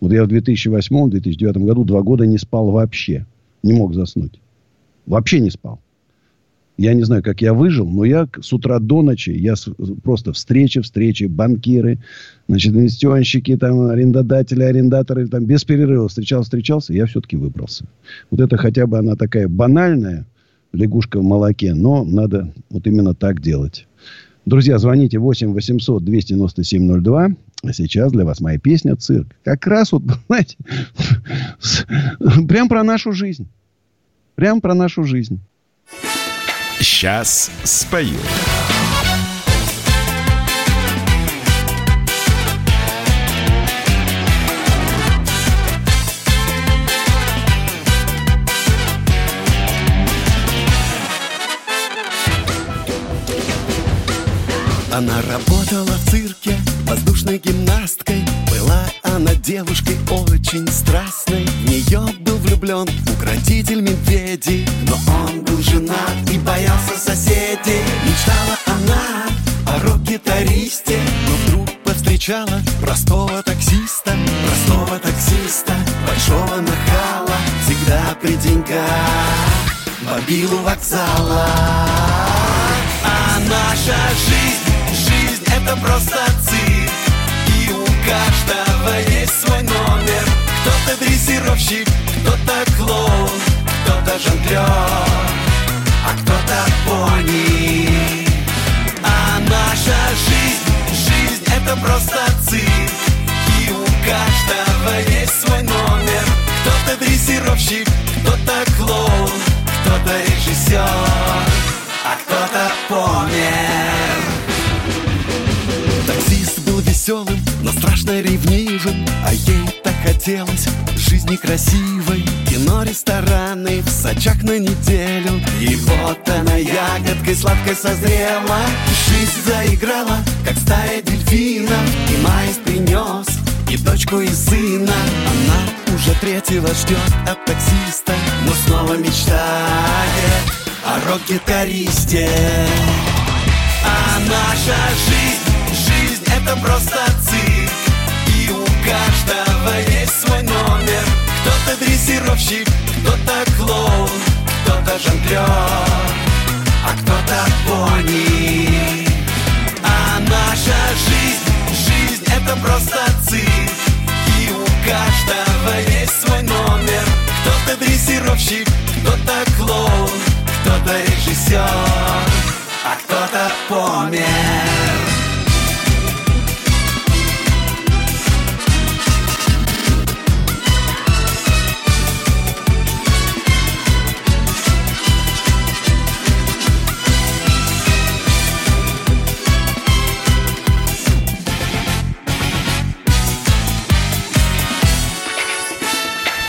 Вот я в 2008-2009 году 2 года не спал вообще. Не мог заснуть. Вообще не спал. Я не знаю, как я выжил, но я с утра до ночи, я просто встречи, банкиры, значит, инвестиционщики, там, арендодатели, арендаторы, там, без перерыва встречался, я все-таки выбрался. Вот это хотя бы она такая банальная, лягушка в молоке, но надо вот именно так делать. Друзья, звоните 8-800-297-02. А сейчас для вас моя песня «Цирк». Как раз вот, знаете, прям про нашу жизнь. Прям про нашу жизнь. Сейчас спою. Она работала в цирке воздушной гимнасткой. Была она девушкой очень страстной. В нее был влюблен укротитель медведей, но он был женат и боялся соседей. Мечтала она о рок-гитаристе, но вдруг повстречала простого таксиста, большого нахала, всегда при деньгах, бабилу вокзала. А наша жизнь, это просто цирк, и у каждого есть свой номер. Кто-то дрессировщик, кто-то клоун, кто-то жонглер, а кто-то пони. А наша жизнь, это просто цирк, и у каждого есть свой номер. Кто-то дрессировщик, кто-то клоун, кто-то режиссер, а кто-то помер. Таксист был веселым, но страшно ревнивым, а ей так хотелось жизни красивой. Кино, рестораны, в сачах на неделю. И вот она ягодкой сладкой созрела. Жизнь заиграла, как стая дельфинов. И маис принес и дочку, и сына. Она уже третьего ждет от таксиста, но снова мечтает о рок-гитаристе. А наша жизнь, это просто цирк, и у каждого есть свой номер. Кто-то дрессировщик, кто-то клоун, кто-то жонглер, а кто-то пони. А наша жизнь, это просто цирк, и у каждого есть свой номер. Кто-то дрессировщик, кто-то клоун, кто-то режиссер, а кто-то помер.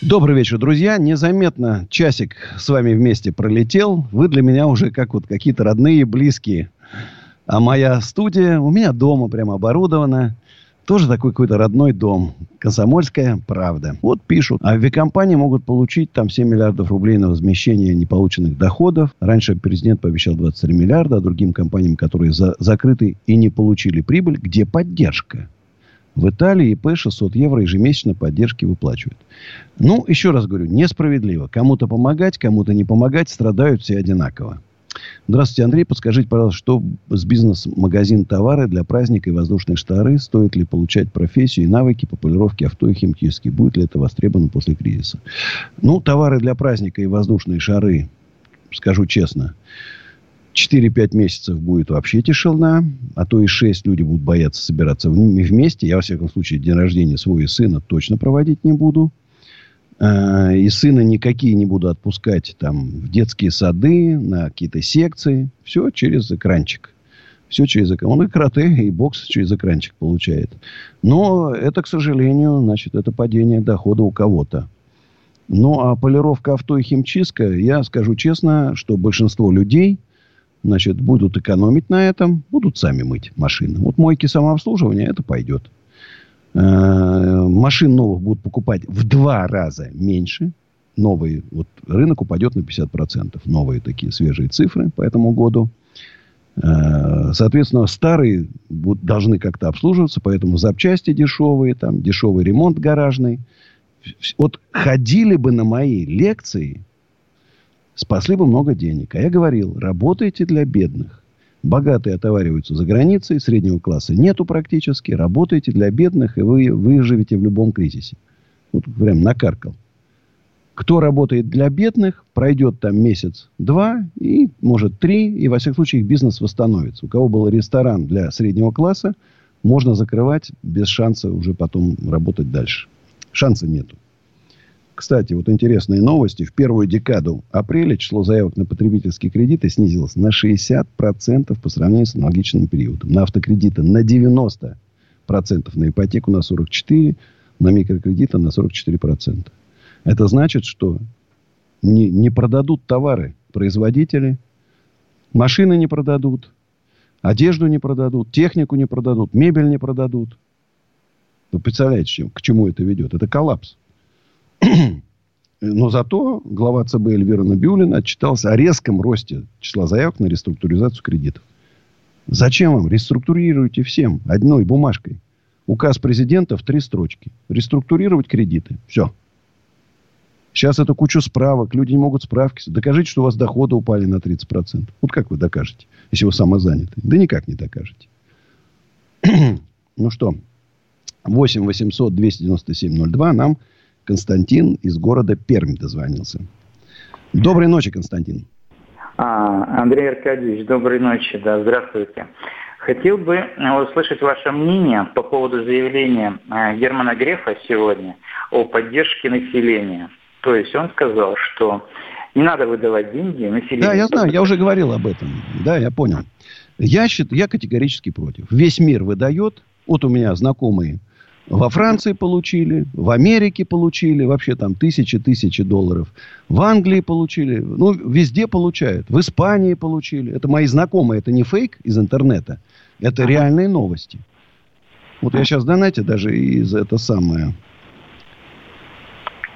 Добрый вечер, друзья. Незаметно часик с вами вместе пролетел. Вы для меня уже как вот какие-то родные, близкие. А моя студия у меня дома прямо оборудована. Тоже такой какой-то родной дом. «Комсомольская правда». Вот пишут. Авиакомпании могут получить там 7 миллиардов рублей на возмещение неполученных доходов. Раньше президент пообещал 23 миллиарда, а другим компаниям, которые закрыты и не получили прибыль, где поддержка? В Италии ИП 600 евро ежемесячно поддержки выплачивают. Ну, еще раз говорю, несправедливо. Кому-то помогать, кому-то не помогать. Страдают все одинаково. Здравствуйте, Андрей. Подскажите, пожалуйста, что с бизнес-магазин товары для праздника и воздушной шары? Стоит ли получать профессию и навыки по полировке авто и химчистки? Будет ли это востребовано после кризиса? Ну, товары для праздника и воздушные шары, скажу честно, 4-5 месяцев будет вообще тишина, а то и 6 люди будут бояться собираться вместе. Я, во всяком случае, день рождения свой и сына точно проводить не буду. И сына никакие не буду отпускать там в детские сады, на какие-то секции. Все через экранчик. Все через экранчик. Он и карате, и бокс через экранчик получает. Но это, к сожалению, значит, это падение дохода у кого-то. Ну, а полировка авто и химчистка, я скажу честно, что большинство людей, значит, будут экономить на этом, будут сами мыть машины. Вот мойки самообслуживания, это пойдет. Машин новых будут покупать в 2 раза меньше. Новые, вот рынок упадет на 50%. Новые такие свежие цифры по этому году. Соответственно, старые будут, должны как-то обслуживаться, поэтому запчасти дешевые, там, дешевый ремонт гаражный. Вот ходили бы на мои лекции, спасли бы много денег. А я говорил, работайте для бедных. Богатые отовариваются за границей, среднего класса нету практически. Работайте для бедных, и вы выживете в любом кризисе. Вот прям накаркал. Кто работает для бедных, пройдет там месяц-два, и, может, 3, и, во всяком случае, их бизнес восстановится. У кого был ресторан для среднего класса, можно закрывать без шанса уже потом работать дальше. Шанса нету. Кстати, вот интересные новости. В первую декаду апреля число заявок на потребительские кредиты снизилось на 60% по сравнению с аналогичным периодом. На автокредиты на 90%, на ипотеку на 44%, на микрокредиты на 44%. Это значит, что не продадут товары производители, машины не продадут, одежду не продадут, технику не продадут, мебель не продадут. Вы представляете, к чему это ведет? Это коллапс. Но зато глава ЦБ Эльвира Набиуллина отчиталась о резком росте числа заявок на реструктуризацию кредитов. Зачем вам? Реструктурируйте всем одной бумажкой. Указ президента в 3 строчки. Реструктурировать кредиты. Все. Сейчас это кучу справок. Люди не могут справки. Докажите, что у вас доходы упали на 30%. Вот как вы докажете, если вы самозаняты? Да никак не докажете. Ну что, 8 800 297 02 нам... Константин из города Пермь дозвонился. Доброй ночи, Константин. Андрей Аркадьевич, доброй ночи. Да, здравствуйте. Хотел бы услышать ваше мнение по поводу заявления Германа Грефа сегодня о поддержке населения. То есть он сказал, что не надо выдавать деньги населению. Да, я знаю, я уже говорил об этом. Да, я понял. Я категорически против. Весь мир выдает. Вот у меня знакомые во Франции получили, в Америке получили, вообще там тысячи долларов. В Англии получили, ну, везде получают. В Испании получили. Это мои знакомые, это не фейк из интернета, это реальные новости. Вот я сейчас, знаете, даже из это самое...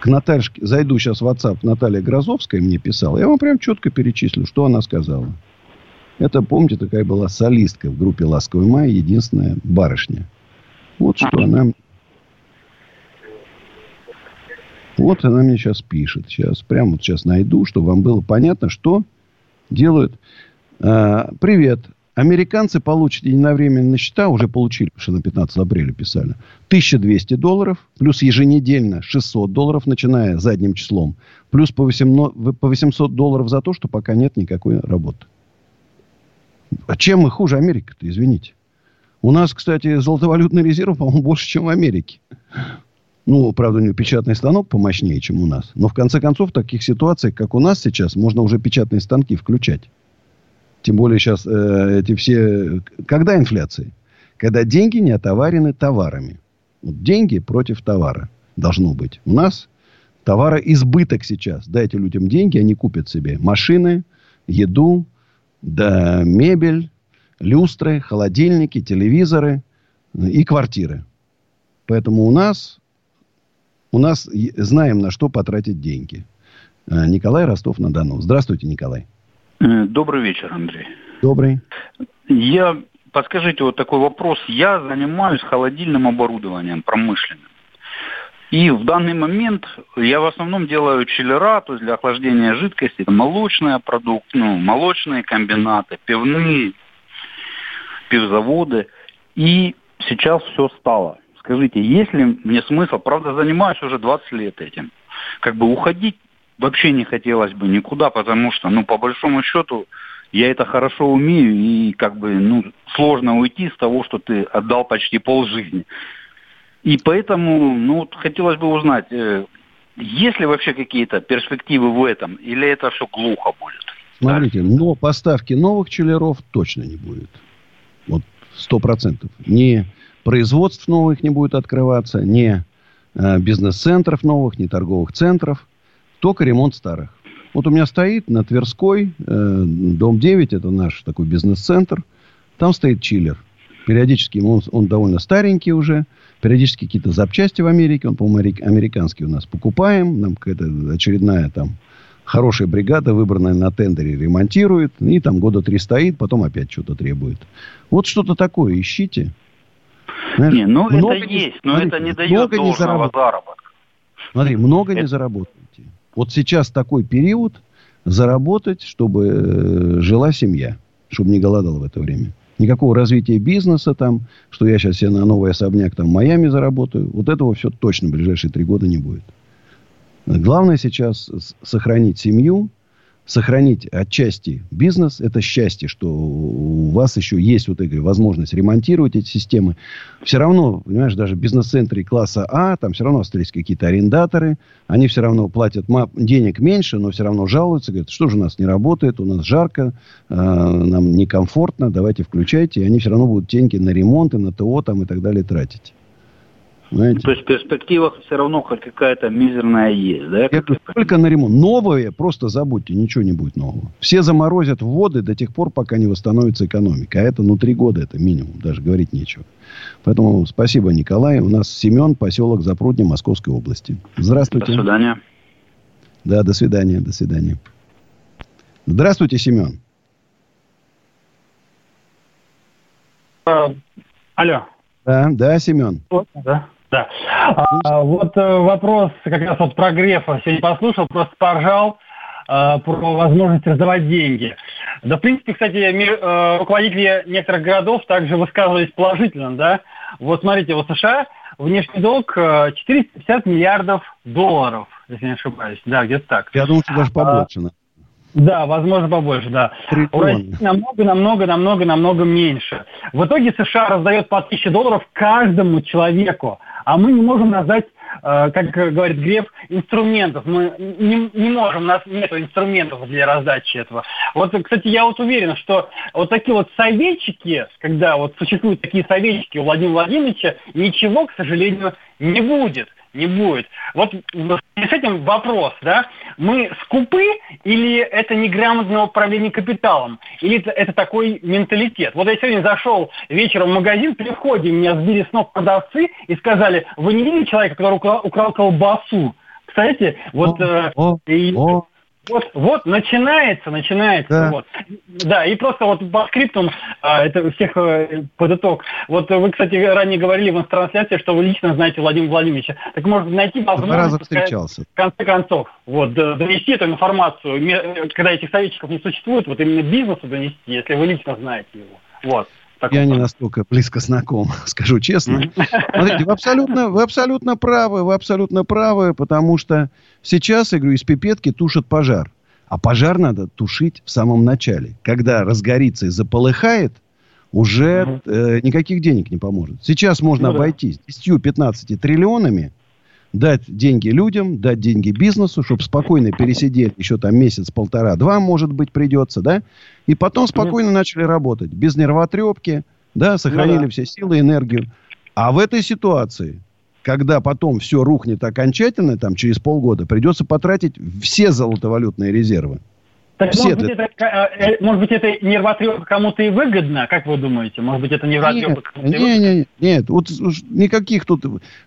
К Натальшке, зайду сейчас в WhatsApp, Наталья Грозовская мне писала, я вам прям четко перечислю, что она сказала. Это, помните, такая была солистка в группе «Ласковый май», единственная барышня. Вот что она... Вот она мне сейчас пишет. Сейчас, прямо вот сейчас найду, чтобы вам было понятно, что делают. Привет. Американцы получат единовременно счета, уже получили, что на 15 апреля писали, $1200, плюс еженедельно $600, начиная задним числом, плюс по $800 за то, что пока нет никакой работы. А чем мы хуже Америка-то, извините? У нас, кстати, золотовалютный резерв, по-моему, больше, чем в Америке. Ну, правда, у него печатный станок помощнее, чем у нас. Но, в конце концов, в таких ситуациях, как у нас сейчас, можно уже печатные станки включать. Тем более сейчас эти все... Когда инфляция? Когда деньги не отоварены товарами. Вот деньги против товара должно быть. У нас товара избыток сейчас. Дайте людям деньги, они купят себе машины, еду, да, мебель... Люстры, холодильники, телевизоры и квартиры. Поэтому у нас знаем, на что потратить деньги. Николай, Ростов-на-Дону. Здравствуйте, Николай. Добрый вечер, Андрей. Добрый. Подскажите вот такой вопрос. Я занимаюсь холодильным оборудованием промышленным. И в данный момент я в основном делаю чиллера, то есть для охлаждения жидкости. Это молочный продукт, молочные комбинаты, пивные, заводы, и сейчас все стало. Скажите, есть ли мне смысл, правда, занимаюсь уже 20 лет этим, уходить вообще не хотелось бы никуда, потому что, по большому счету, я это хорошо умею, и как бы, ну, сложно уйти с того, что ты отдал почти полжизни. И поэтому, ну, вот хотелось бы узнать, есть ли вообще какие-то перспективы в этом, или это все глухо будет? Смотрите, да? Но поставки новых челлеров точно не будет. Вот 100%. Ни производств новых не будет открываться, ни бизнес-центров новых, ни торговых центров. Только ремонт старых. Вот у меня стоит на Тверской, дом 9, это наш такой бизнес-центр. Там стоит чиллер. Периодически он довольно старенький уже. Периодически какие-то запчасти в Америке. Он, по-моему, американский у нас. Покупаем. Нам какая-то очередная там хорошая бригада, выбранная на тендере, ремонтирует. И там года 3 стоит. Потом опять что-то требует. Вот что-то такое ищите. Знаешь, не, ну это есть. Но смотри, это не дает должного заработка. Смотри, много это... не заработаете. Вот сейчас такой период. Заработать, чтобы жила семья. Чтобы не голодала в это время. Никакого развития бизнеса там, что я сейчас себе на новый особняк там в Майами заработаю. Вот этого все точно в ближайшие 3 года не будет. Главное сейчас сохранить семью, сохранить отчасти бизнес. Это счастье, что у вас еще есть вот эта возможность ремонтировать эти системы. Все равно, понимаешь, даже в бизнес-центре класса А, там все равно остались какие-то арендаторы. Они все равно платят денег меньше, но все равно жалуются. Говорят, что же у нас не работает, у нас жарко, нам некомфортно, давайте включайте. И они все равно будут деньги на ремонт и на ТО там, и так далее тратить. Знаете? То есть в перспективах все равно хоть какая-то мизерная есть, да? Только на ремонт. Новое просто забудьте, ничего не будет нового. Все заморозят вводы до тех пор, пока не восстановится экономика. А это 3 года, это минимум, даже говорить нечего. Поэтому спасибо, Николай. У нас Семен, поселок Запрудня, Московской области. Здравствуйте. До свидания. Да, до свидания, до свидания. Здравствуйте, Семен. Алло. Да, Семен. Да. Да. Вот вопрос как раз вот про Грефа. Сегодня послушал, просто поржал про возможность раздавать деньги. Да, в принципе, кстати, руководители некоторых городов также высказывались положительно, да. Вот смотрите, вот США внешний долг $450 миллиардов, если не ошибаюсь. Да, где-то так. Я думаю, что даже побольше. Да, возможно, побольше, да. У России намного меньше. В итоге США раздает по $1000 каждому человеку, а мы не можем раздать, как говорит Греф, инструментов. Мы не можем, у нас нет инструментов для раздачи этого. Вот, кстати, я вот уверен, что вот такие вот советчики, когда вот существуют такие советчики у Владимира Владимировича, ничего, к сожалению, не будет. Не будет. Вот с этим вопрос, да? Мы скупы или это неграмотное управление капиталом? Или это такой менталитет? Вот я сегодня зашел вечером в магазин, при входе меня сбили с ног продавцы и сказали, вы не видели человека, который украл колбасу? Кстати, вот... Вот начинается. Да. Вот. Да, и просто вот по скриптам, это всех под итог. Вот вы, кстати, ранее говорили в трансляции, что вы лично знаете Владимира Владимировича. Так можно найти возможность, в конце концов, вот, донести эту информацию, когда этих советчиков не существует, вот именно бизнесу донести, если вы лично знаете его. Вот. Я не настолько близко знаком, скажу честно. Смотрите, вы абсолютно правы, потому что сейчас, я говорю, из пипетки тушат пожар. А пожар надо тушить в самом начале. Когда разгорится и заполыхает, уже никаких денег не поможет. Сейчас можно обойтись 10-15 триллионами, дать деньги людям, дать деньги бизнесу, чтобы спокойно пересидеть еще там месяц, полтора, 2, может быть, придется, да? И потом спокойно начали работать, без нервотрепки, да, сохранили все силы, энергию. А в этой ситуации, когда потом все рухнет окончательно, там, через полгода, придется потратить все золотовалютные резервы. Так, может быть, это нервотрепка кому-то и выгодно? Как вы думаете? Может быть, это нервотрепка кому-то и выгодно? Нет. Вот, никаких тут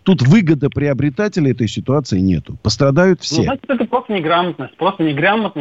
выгодоприобретателей этой ситуации нету. Пострадают все. Ну, значит, это просто неграмотность.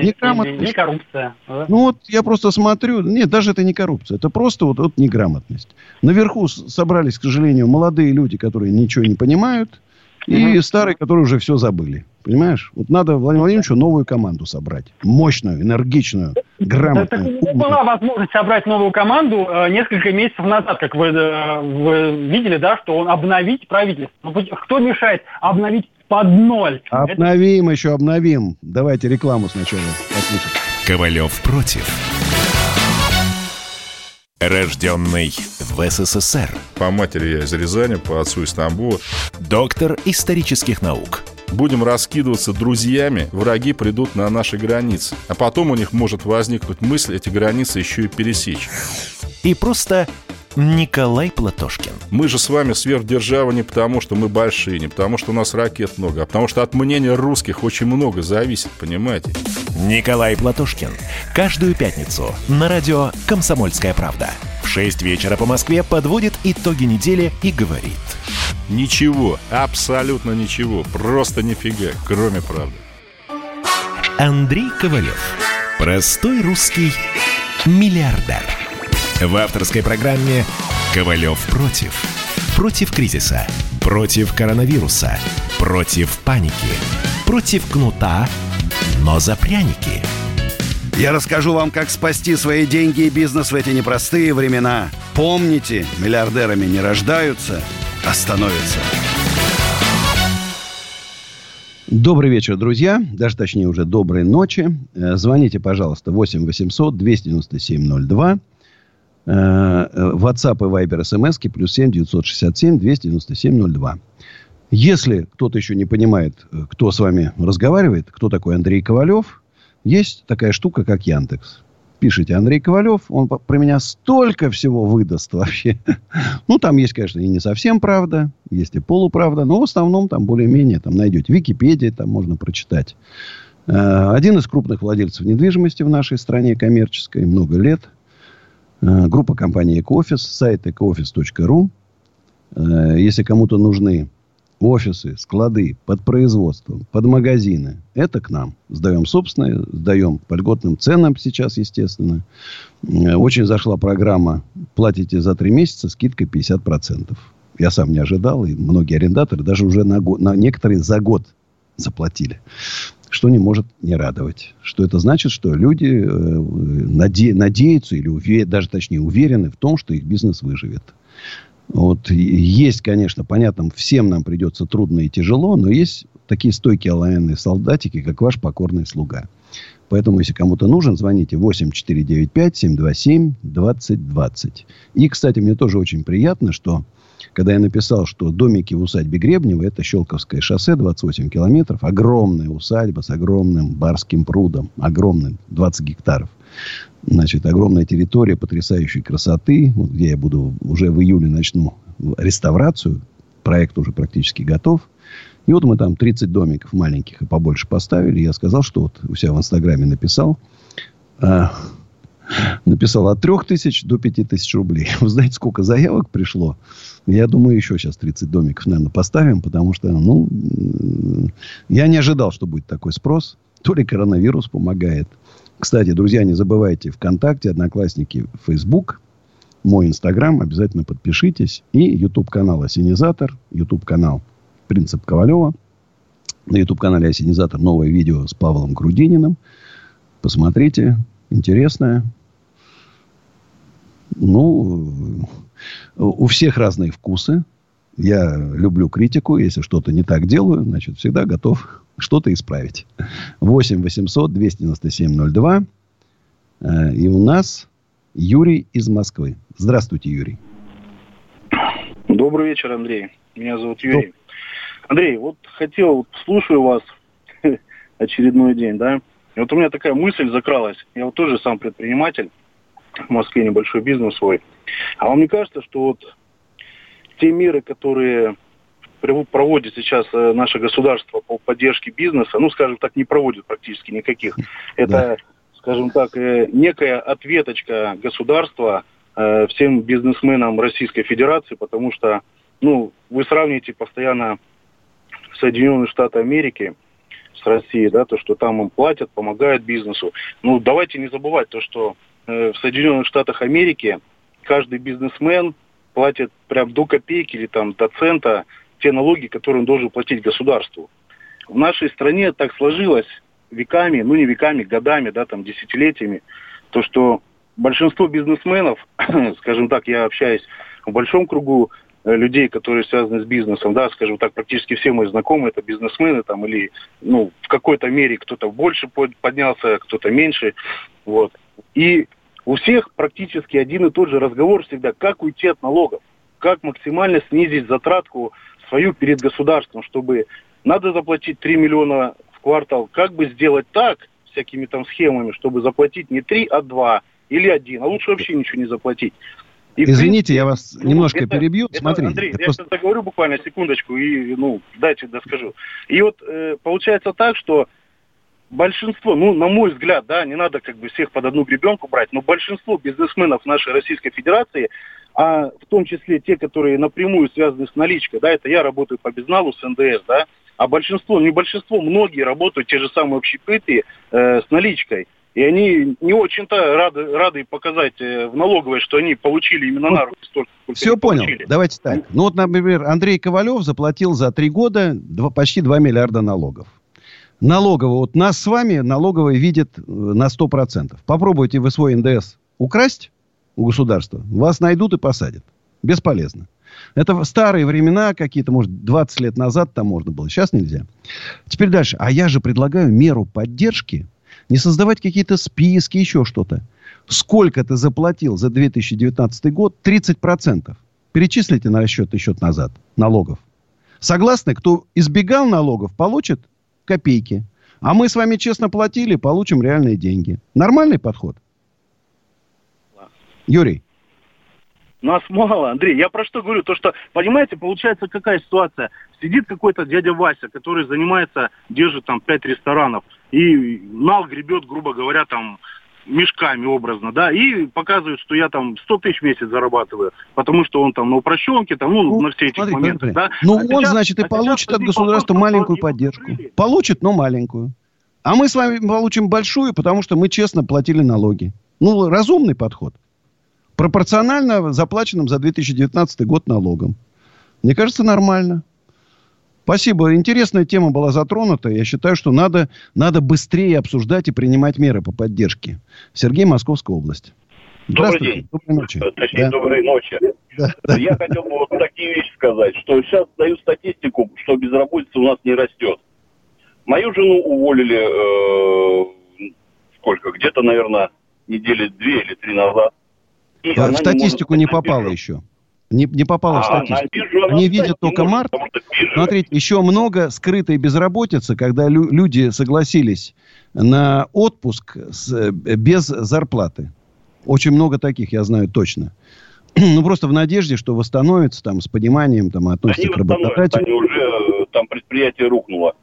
Не коррупция. Да? Ну, вот я просто смотрю. Нет, даже это не коррупция. Это просто вот неграмотность. Наверху собрались, к сожалению, молодые люди, которые ничего не понимают. И старые, которые уже все забыли. Понимаешь? Вот надо Владимиру Владимировичу новую команду собрать. Мощную, энергичную, грамотную. Так, была возможность собрать новую команду несколько месяцев назад, как вы видели, да, что он обновить правительство. Но кто мешает обновить под ноль? Обновим. Давайте рекламу сначала послушаем. Ковалев против. Рожденный в СССР. По матери я из Рязани, по отцу из Тамбова. Доктор исторических наук. Будем раскидываться друзьями, враги придут на наши границы. А потом у них может возникнуть мысль эти границы еще и пересечь. И просто Николай Платошкин. Мы же с вами сверхдержава не потому, что мы большие, не потому, что у нас ракет много, а потому, что от мнения русских очень много зависит, понимаете? Николай Платошкин. Каждую пятницу на радио «Комсомольская правда». В 6 вечера по Москве подводит итоги недели и говорит... Ничего, абсолютно ничего, просто нифига, кроме правды. Андрей Ковалев. Простой русский миллиардер. В авторской программе «Ковалев против». Против кризиса, против коронавируса, против паники, против кнута, но за пряники. Я расскажу вам, как спасти свои деньги и бизнес в эти непростые времена. Помните, миллиардерами не рождаются, а становятся. Добрый вечер, друзья. Даже точнее уже доброй ночи. Звоните, пожалуйста, 8 800 297 02. WhatsApp и Viber СМСки +7 967 297 02. Если кто-то еще не понимает, кто с вами разговаривает, кто такой Андрей Ковалев, есть такая штука, как Яндекс. Пишите Андрей Ковалев, он про меня столько всего выдаст вообще. Ну, там есть, конечно, и не совсем правда, есть и полуправда, но в основном там более-менее там найдете. Википедия там можно прочитать. Один из крупных владельцев недвижимости в нашей стране, коммерческой, много лет. Группа компании EcoOffice, сайт ecooffice.ru. Если кому-то нужны офисы, склады под производством, под магазины. Это к нам. Сдаем собственное, сдаем по льготным ценам сейчас, естественно. Очень зашла программа «Платите за 3 месяца, скидка 50%». Я сам не ожидал. И многие арендаторы даже уже на некоторые за год заплатили. Что не может не радовать. Что это значит? Что люди надеются или даже точнее уверены в том, что их бизнес выживет. Вот есть, конечно, понятно, всем нам придется трудно и тяжело, но есть такие стойкие лояльные солдатики, как ваш покорный слуга. Поэтому, если кому-то нужен, звоните 8495-727-2020. И, кстати, мне тоже очень приятно, что, когда я написал, что домики в усадьбе Гребнева, это Щелковское шоссе, 28 километров, огромная усадьба с огромным барским прудом, огромным, 20 гектаров. Значит, огромная территория потрясающей красоты, вот где я буду уже в июле начну реставрацию. Проект уже практически готов. И вот мы там 30 домиков маленьких и побольше поставили. Я сказал, что вот у себя в Инстаграме написал от 3000 до 5000 рублей. Вы знаете, сколько заявок пришло? Я думаю, еще сейчас 30 домиков, наверное, поставим, потому что, ну, я не ожидал, что будет такой спрос. То ли коронавирус помогает. Кстати, друзья, не забывайте ВКонтакте, Одноклассники, Facebook, мой Инстаграм. Обязательно подпишитесь. И YouTube-канал «Осенизатор», YouTube-канал «Принцип Ковалева». На YouTube-канале «Осенизатор» новое видео с Павлом Грудининым. Посмотрите. Интересное. Ну, у всех разные вкусы. Я люблю критику. Если что-то не так делаю, значит, всегда готов что-то исправить. 8 800 297 02. И у нас Юрий из Москвы. Здравствуйте, Юрий. Добрый вечер, Андрей. Меня зовут Юрий. Андрей, вот хотел, слушаю вас очередной день, да? И вот у меня такая мысль закралась. Я вот тоже сам предприниматель. В Москве небольшой бизнес свой. А вам не кажется, что вот те меры, которые проводит сейчас наше государство по поддержке бизнеса, ну, скажем так, не проводит практически никаких. Это, да, скажем так, некая ответочка государства всем бизнесменам Российской Федерации, потому что, ну, вы сравниваете постоянно Соединенные Штаты Америки с Россией, да, то, что там им платят, помогают бизнесу. Ну, давайте не забывать то, что в Соединенных Штатах Америки каждый бизнесмен платит прям до копейки или там до цента те налоги, которые он должен платить государству. В нашей стране так сложилось веками, ну не веками, годами, да, там десятилетиями, то, что большинство бизнесменов, скажем так, я общаюсь в большом кругу людей, которые связаны с бизнесом, да, скажем так, практически все мои знакомые это бизнесмены там или, ну, в какой-то мере кто-то больше поднялся, кто-то меньше, вот. И У всех практически один и тот же разговор всегда, как уйти от налогов, как максимально снизить затратку свою перед государством, чтобы надо заплатить 3 миллиона в квартал, как бы сделать так, всякими там схемами, чтобы заплатить не 3, а 2 или 1, а лучше вообще ничего не заплатить. И извините, я вас немножко перебью. Смотри, Андрей, я просто... сейчас договорю буквально секундочку и, дайте доскажу. И вот получается так, что большинство, на мой взгляд, да, не надо всех под одну гребенку брать, но большинство бизнесменов нашей Российской Федерации, а в том числе те, которые напрямую связаны с наличкой, да, это я работаю по безналу с НДС, да, а многие работают те же самые общепитые с наличкой. И они не очень-то рады показать в налоговой, что они получили именно на руки столько, сколько все понял. Получили. Давайте так. Например, Андрей Ковалев заплатил за 3 года почти 2 миллиарда налогов. Налоговая, нас с вами налоговая видит на 100%. Попробуйте вы свой НДС украсть у государства, вас найдут и посадят. Бесполезно. Это в старые времена какие-то, может, 20 лет назад там можно было. Сейчас нельзя. Теперь дальше. А я же предлагаю меру поддержки. Не создавать какие-то списки, еще что-то. Сколько ты заплатил за 2019 год? 30%. Перечислите на счет назад налогов. Согласны, кто избегал налогов, получит копейки. А мы с вами честно платили, получим реальные деньги. Нормальный подход? Юрий? Нас мало, Андрей. Я про что говорю? То, что, понимаете, получается какая ситуация? Сидит какой-то дядя Вася, который держит 5 ресторанов. И нал гребет, грубо говоря, мешками образно, да, и показывает, что я 100 тысяч в месяц зарабатываю, потому что он на упрощенке, на все эти моменты, да. Он получит от государства маленькую поддержку. Получит, но маленькую. А мы с вами получим большую, потому что мы честно платили налоги. Разумный подход. Пропорционально заплаченным за 2019 год налогом. Мне кажется, нормально. Спасибо. Интересная тема была затронута. Я считаю, что надо быстрее обсуждать и принимать меры по поддержке. Сергей, Московская область. Добрый день. Доброй ночи. Точнее, да. Доброй ночи. Да. Я хотел бы такие вещи сказать, что сейчас даю статистику, что безработица у нас не растет. Мою жену уволили, где-то, наверное, недели 2 или 3 назад. И в статистику не попала еще. Не попала в статистику. Они видят только март. Смотрите, еще много скрытой безработицы, когда люди согласились на отпуск без зарплаты. Очень много таких, я знаю точно. Просто в надежде, что восстановится с пониманием, относятся к работодателю. Они уже предприятие рухнуло.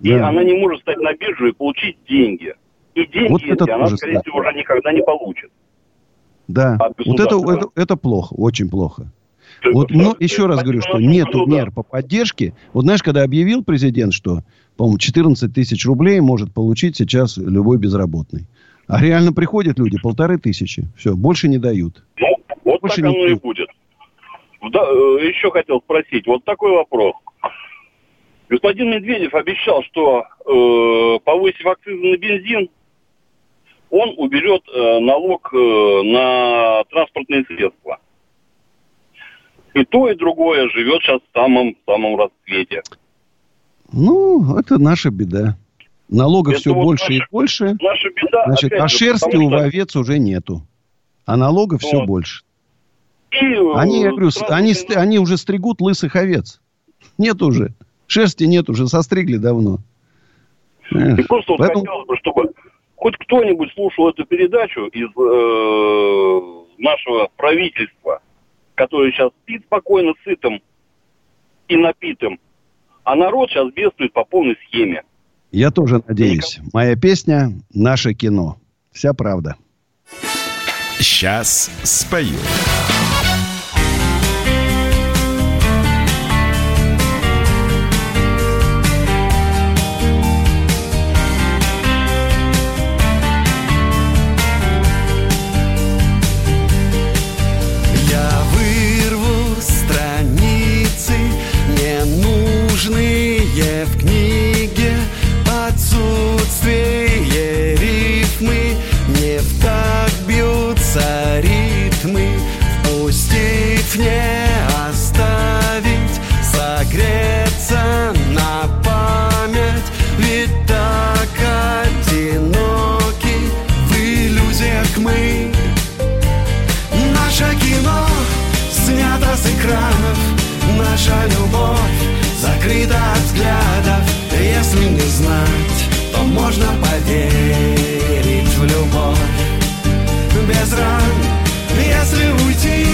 И она не может встать на биржу и получить деньги. И деньги, если она, скорее всего, уже никогда не получит. Да. Это плохо, очень плохо. Еще раз говорю, что нету мер по поддержке. Когда объявил президент, что, по-моему, 14 тысяч рублей может получить сейчас любой безработный. А реально приходят люди, 1500. Все, больше не дают. Больше так оно и будет. Да, еще хотел спросить, такой вопрос. Господин Медведев обещал, что повысив акцизы на бензин, он уберет налог на транспортные средства. И то, и другое живет сейчас в самом расцвете. Это наша беда. Налогов все больше и больше. Наша беда, значит, а шерсти у овец уже нету. А налогов все больше. И, они уже стригут лысых овец. Нет уже. Шерсти нет уже, состригли давно. И просто хотелось бы, чтобы хоть кто-нибудь слушал эту передачу из нашего правительства, который сейчас спит спокойно, сытым и напитым. А народ сейчас бедствует по полной схеме. Я тоже надеюсь. Моя песня – наше кино. Вся правда. Сейчас спою. закрыта от взглядов. Если не знать, то можно поверить в любовь. Без ран, если уйти,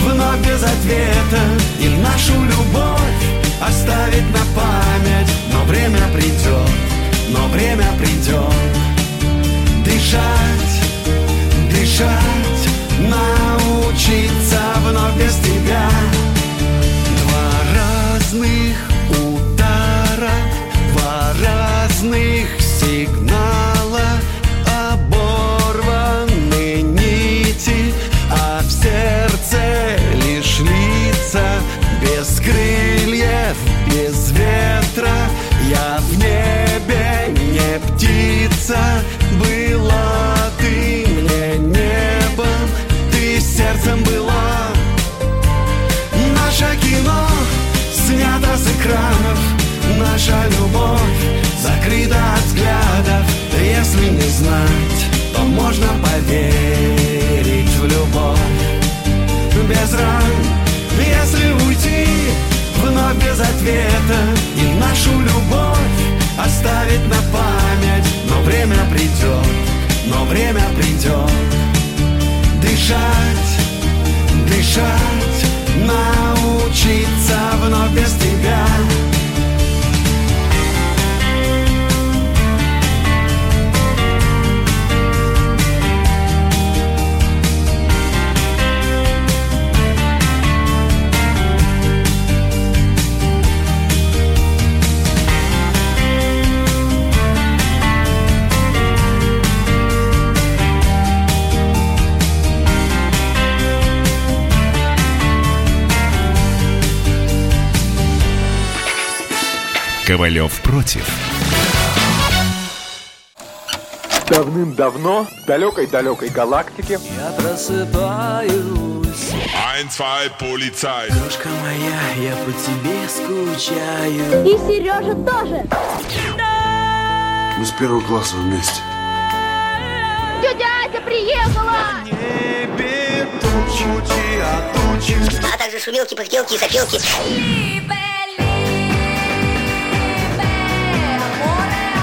вновь без ответа. И нашу любовь оставить на память. Но время придет, но время придет. Дышать, дышать, научиться вновь без тебя. Два разных удара, два разных сигнала, оборваны нити, а в сердце лишь лица. Без крыльев, без ветра, я в небе не птица. Была ты мне небом, ты сердцем была. Наше кино снято с экранов, наша любовь закрыта от взглядов. Если не знать, то можно поверить в любовь. Без ран, если уйти, вновь без ответа. И нашу любовь оставить на память. Но время придет. Дышать, дышать, научиться вновь без тебя. Ковалев против. Давным-давно в далекой-далекой галактике я просыпаюсь. Ein, zwei, полицай. Дружка моя, я по тебе скучаю. И Сережа тоже. Мы с первого класса вместе. Тетя Ася приехала! В небе тучи, а тучи. А также шумелки, пыхтелки и запелки.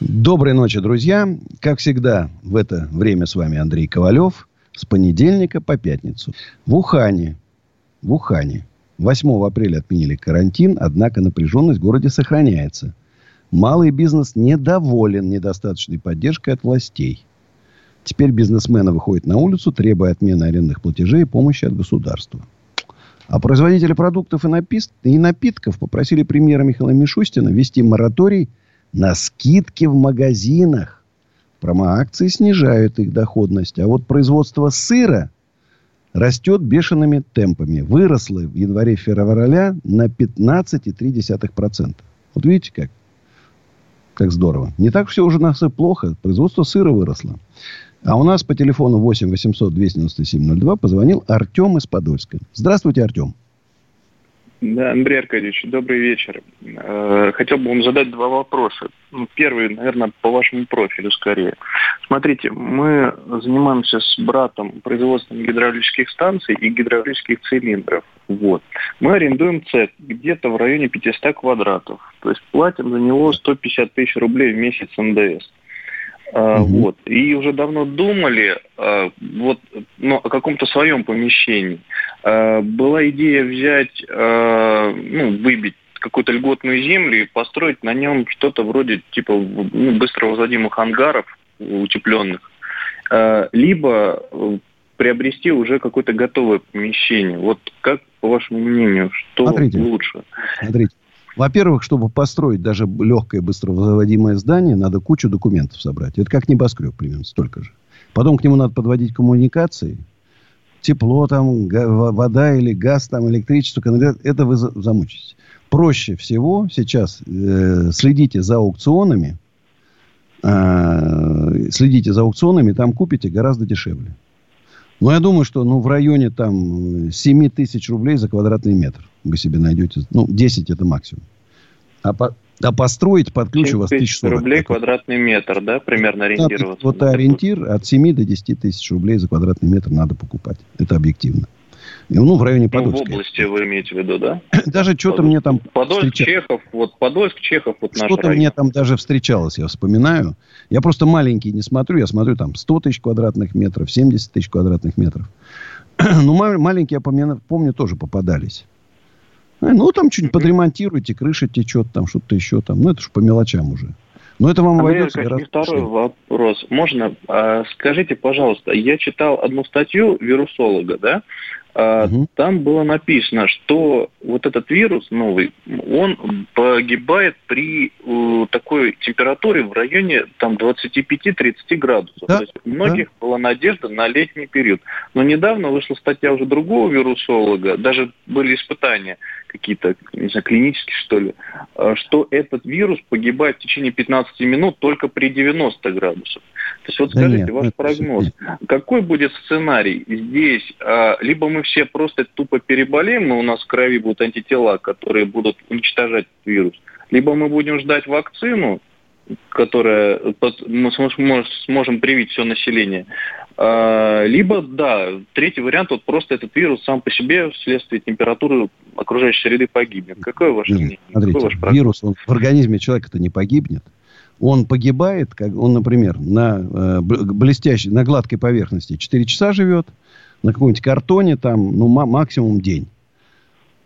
Доброй ночи, друзья. Как всегда, в это время с вами Андрей Ковалев. С понедельника по пятницу. В Ухане 8 апреля отменили карантин, однако напряженность в городе сохраняется. Малый бизнес недоволен недостаточной поддержкой от властей. Теперь бизнесмены выходят на улицу, требуя отмены арендных платежей и помощи от государства. А производители продуктов и напитков попросили премьера Михаила Мишустина ввести мораторий на скидки в магазинах. Промо-акции снижают их доходность. А вот производство сыра растет бешеными темпами. Выросло в январе-феврале на 15,3%. Вот видите, как здорово. Не так все уже нас и плохо. Производство сыра выросло. А у нас по телефону 8 800 297 02 позвонил Артем из Подольска. Здравствуйте, Артем. Да, Андрей Аркадьевич, добрый вечер. Хотел бы вам задать два вопроса. Первый, наверное, по вашему профилю скорее. Смотрите, мы занимаемся с братом производством гидравлических станций и гидравлических цилиндров. Вот. Мы арендуем цех где-то в районе 500 квадратов. То есть платим за него 150 тысяч рублей в месяц НДС. Вот. И уже давно думали о каком-то своем помещении. Была идея взять, выбить какую-то льготную землю и построить на нем что-то вроде типа быстро возводимых ангаров утепленных, либо приобрести уже какое-то готовое помещение. Вот как, по вашему мнению, что лучше? Смотрите. Во-первых, чтобы построить даже легкое, быстровозводимое здание, надо кучу документов собрать. Это как небоскреб, примерно столько же. Потом к нему надо подводить коммуникации. Тепло там, вода или газ, там, электричество, канализация. Это вы замучитесь. Проще всего сейчас следите за аукционами. Следите за аукционами, там купите гораздо дешевле. Но я думаю, что в районе там 7 тысяч рублей за квадратный метр вы себе найдете. 10 это максимум. А построить под ключ у вас 1040 рублей квадратный метр, да, примерно ориентироваться? Вот ориентир от 7 до 10 тысяч рублей за квадратный метр надо покупать. Это объективно. В районе Подольска. В области вы имеете в виду, да? Даже что-то Подольск. Мне там... Подольск, Чехов, наш район. Что-то мне там даже встречалось, я вспоминаю. Я просто маленькие не смотрю. Я смотрю там 100 тысяч квадратных метров, 70 тысяч квадратных метров. Маленькие, я помню, тоже попадались. Там что-нибудь подремонтируйте, крыша течет, там что-то еще там. Это же по мелочам уже. Но это вам обойдется гораздо. Второй вопрос. Можно? Скажите, пожалуйста, я читал одну статью вирусолога, да? Там было написано, что вот этот вирус новый, он погибает при такой температуре в районе 25-30 градусов. Да? То есть у многих была надежда на летний период. Но недавно вышла статья уже другого вирусолога, даже были испытания какие-то, не знаю, клинические, что ли, что этот вирус погибает в течение 15 минут только при 90 градусах. То есть скажите, ваш прогноз, какой будет сценарий здесь? Либо мы все просто тупо переболеем, и у нас в крови будут антитела, которые будут уничтожать вирус, либо мы будем ждать вакцину, которая мы сможем привить все население, либо, третий вариант, просто этот вирус сам по себе вследствие температуры окружающей среды погибнет. Какое ваше мнение? Смотрите, вирус в организме человека-то не погибнет. Он погибает, как он, например, на гладкой поверхности 4 часа живет, на каком-нибудь картоне там, максимум день.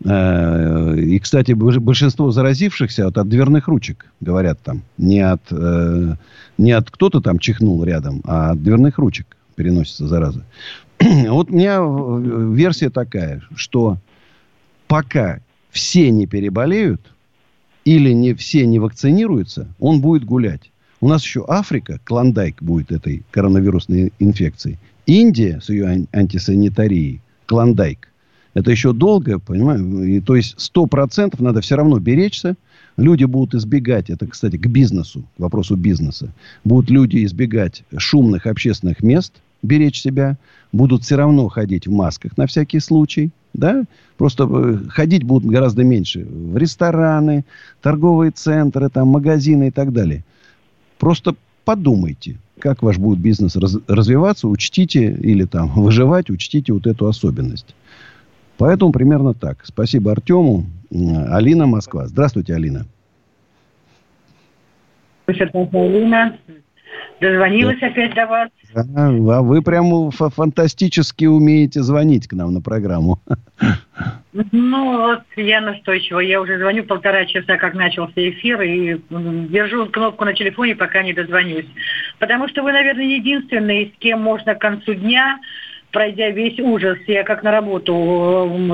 И, кстати, большинство заразившихся от дверных ручек, говорят там, не от кто-то там чихнул рядом, а от дверных ручек переносится зараза. Вот у меня версия такая, что пока все не переболеют, или все не вакцинируются, он будет гулять. У нас еще Африка, клондайк будет этой коронавирусной инфекции. Индия с ее антисанитарией, клондайк. Это еще долго, понимаю. И, то есть 100% надо все равно беречься. Люди будут избегать, это, кстати, к бизнесу, к вопросу бизнеса. Будут люди избегать шумных общественных мест, беречь себя. Будут все равно ходить в масках на всякий случай. Да? Просто ходить будут гораздо меньше в рестораны, торговые центры, там, магазины и так далее. Просто подумайте, как ваш будет бизнес развиваться, учтите или там выживать, учтите вот эту особенность. Поэтому примерно так. Спасибо Артему. Алина, Москва. Здравствуйте, Алина. Алина. Дозвонилась опять до вас. А вы прямо фантастически умеете звонить к нам на программу. Я настойчива. Я уже звоню 1,5 часа, как начался эфир, и держу кнопку на телефоне, пока не дозвонюсь. Потому что вы, наверное, единственный, с кем можно к концу дня, пройдя весь ужас, я как на работу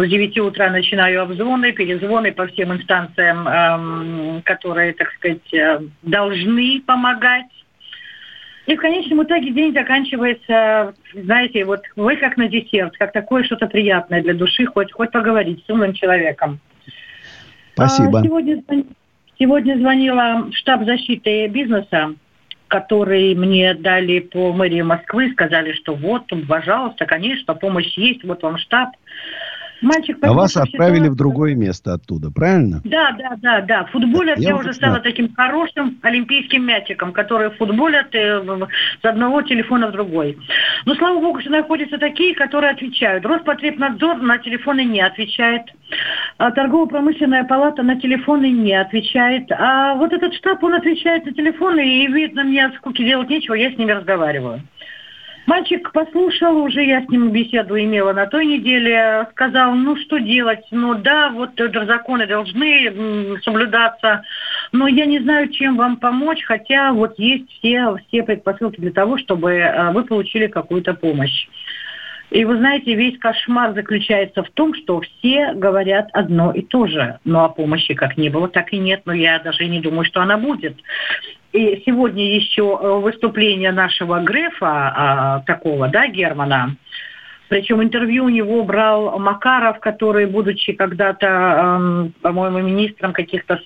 с 9 утра начинаю обзвоны, перезвоны по всем инстанциям, которые, так сказать, должны помогать. И в конечном итоге день заканчивается, знаете, вы как на десерт, как такое что-то приятное для души, хоть поговорить с умным человеком. Спасибо. Сегодня звонила в штаб защиты бизнеса, который мне дали по мэрии Москвы, сказали, что пожалуйста, конечно, помощь есть, вот вам штаб. А вас отправили в другое место оттуда, правильно? Да. Футболят я уже стала таким хорошим олимпийским мячиком, который футболят с одного телефона в другой. Но, слава богу, что находятся такие, которые отвечают. Роспотребнадзор на телефоны не отвечает. Торгово-промышленная палата на телефоны не отвечает. А вот этот штаб, он отвечает на телефоны, и видно, мне от скуки делать нечего, я с ними разговариваю. Мальчик послушал уже, я с ним беседу имела на той неделе, сказал, ну что делать, ну да, вот законы должны соблюдаться, но я не знаю, чем вам помочь, хотя вот есть все предпосылки для того, чтобы вы получили какую-то помощь. И вы знаете, весь кошмар заключается в том, что все говорят одно и то же. Но о помощи как не было, так и нет. Но я даже и не думаю, что она будет. И сегодня еще выступление нашего Грефа, такого, да, Германа. Причем интервью у него брал Макаров, который, будучи когда-то, по-моему, министром каких-то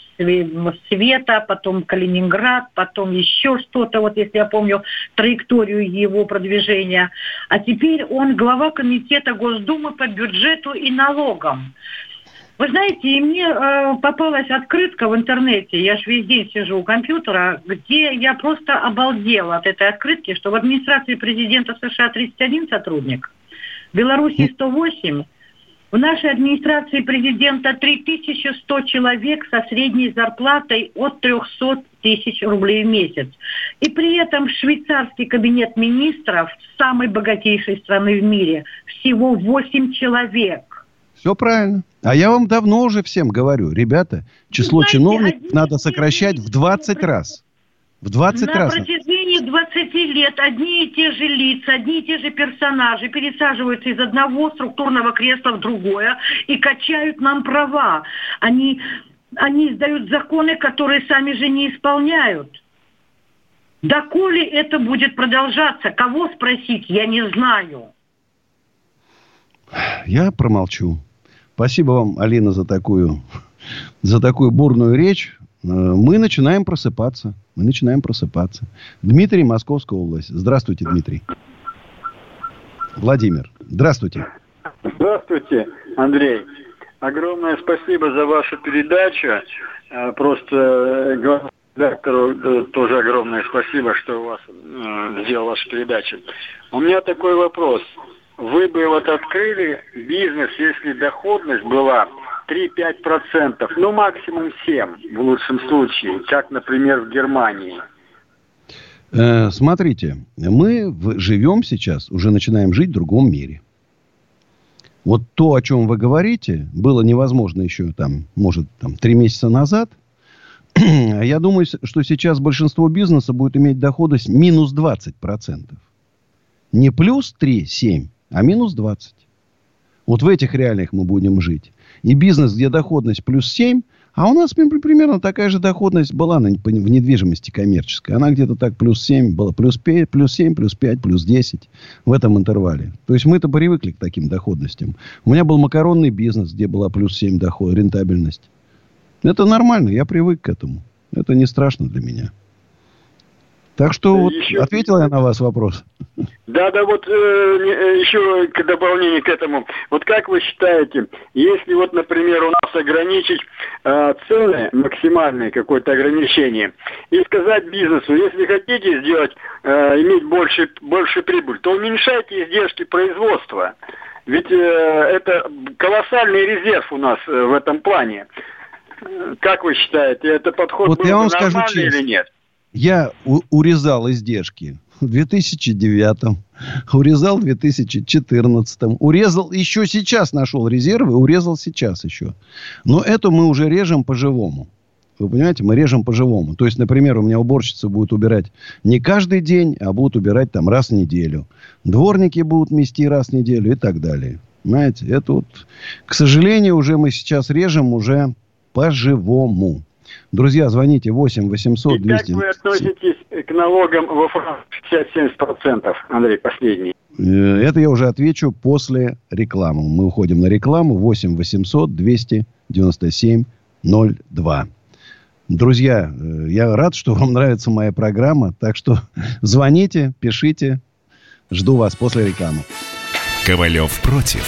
света, потом Калининград, потом еще что-то, вот если я помню траекторию его продвижения. А теперь он глава комитета Госдумы по бюджету и налогам. Вы знаете, и мне попалась открытка в интернете, я же весь день сижу у компьютера, где я просто обалдела от этой открытки, что в администрации президента США 31 сотрудник, в Беларуси 108, в нашей администрации президента 3100 человек со средней зарплатой от 300 тысяч рублей в месяц. И при этом швейцарский кабинет министров самой богатейшей страны в мире всего 8 человек. Все правильно. А я вам давно уже всем говорю, ребята, число чиновников надо сокращать в 20 раз. В 20 раз. На протяжении 20 лет одни и те же лица, одни и те же персонажи пересаживаются из одного структурного кресла в другое и качают нам права. Они издают законы, которые сами же не исполняют. Доколе это будет продолжаться? Кого спросить, я не знаю. Я промолчу. Спасибо вам, Алина, за такую бурную речь. Мы начинаем просыпаться. Дмитрий, Московская область. Здравствуйте, Дмитрий. Владимир, здравствуйте. Здравствуйте, Андрей. Огромное спасибо за вашу передачу. Просто редактору тоже огромное спасибо, что у вас сделал вашу передачу. У меня такой вопрос. Вы бы вот открыли бизнес, если доходность была 3-5%, ну максимум 7% в лучшем случае, как, например, в Германии. Смотрите, мы живем сейчас, уже начинаем жить в другом мире. Вот то, о чем вы говорите, было невозможно еще, может, 3 месяца назад. Я думаю, что сейчас большинство бизнеса будет иметь доходность минус 20%. Не плюс 3-7, а минус 20. Вот в этих реалиях мы будем жить. И бизнес, где доходность плюс 7, а у нас примерно такая же доходность была в недвижимости коммерческой. Она где-то так плюс 7 была, плюс 7, плюс 5, плюс 10 в этом интервале. То есть мы-то привыкли к таким доходностям. У меня был макаронный бизнес, где была плюс 7 рентабельность. Это нормально, я привык к этому. Это не страшно для меня. Так что вот ответил я на вас вопрос. Да, вот еще к дополнению к этому. Вот как вы считаете, если вот, например, у нас ограничить цены, максимальное какое-то ограничение, и сказать бизнесу, если хотите сделать, иметь больше прибыль, то уменьшайте издержки производства. Ведь это колоссальный резерв у нас в этом плане. Как вы считаете, это подход вот был нормальный или нет? Я урезал издержки в 2009, урезал в 2014, урезал еще сейчас, нашел резервы, урезал сейчас еще. Но это мы уже режем по-живому. Вы понимаете, мы режем по-живому. То есть, например, у меня уборщица будет убирать не каждый день, а будут убирать раз в неделю. Дворники будут мести раз в неделю и так далее. Знаете, это вот, к сожалению, уже мы сейчас режем уже по-живому. Друзья, звоните 8-800-200... И как вы относитесь к налогам во Франции 60-70%, Андрей, последний? Это я уже отвечу после рекламы. Мы уходим на рекламу 8-800-297-02. Друзья, я рад, что вам нравится моя программа, так что звоните, пишите. Жду вас после рекламы. Ковалев против.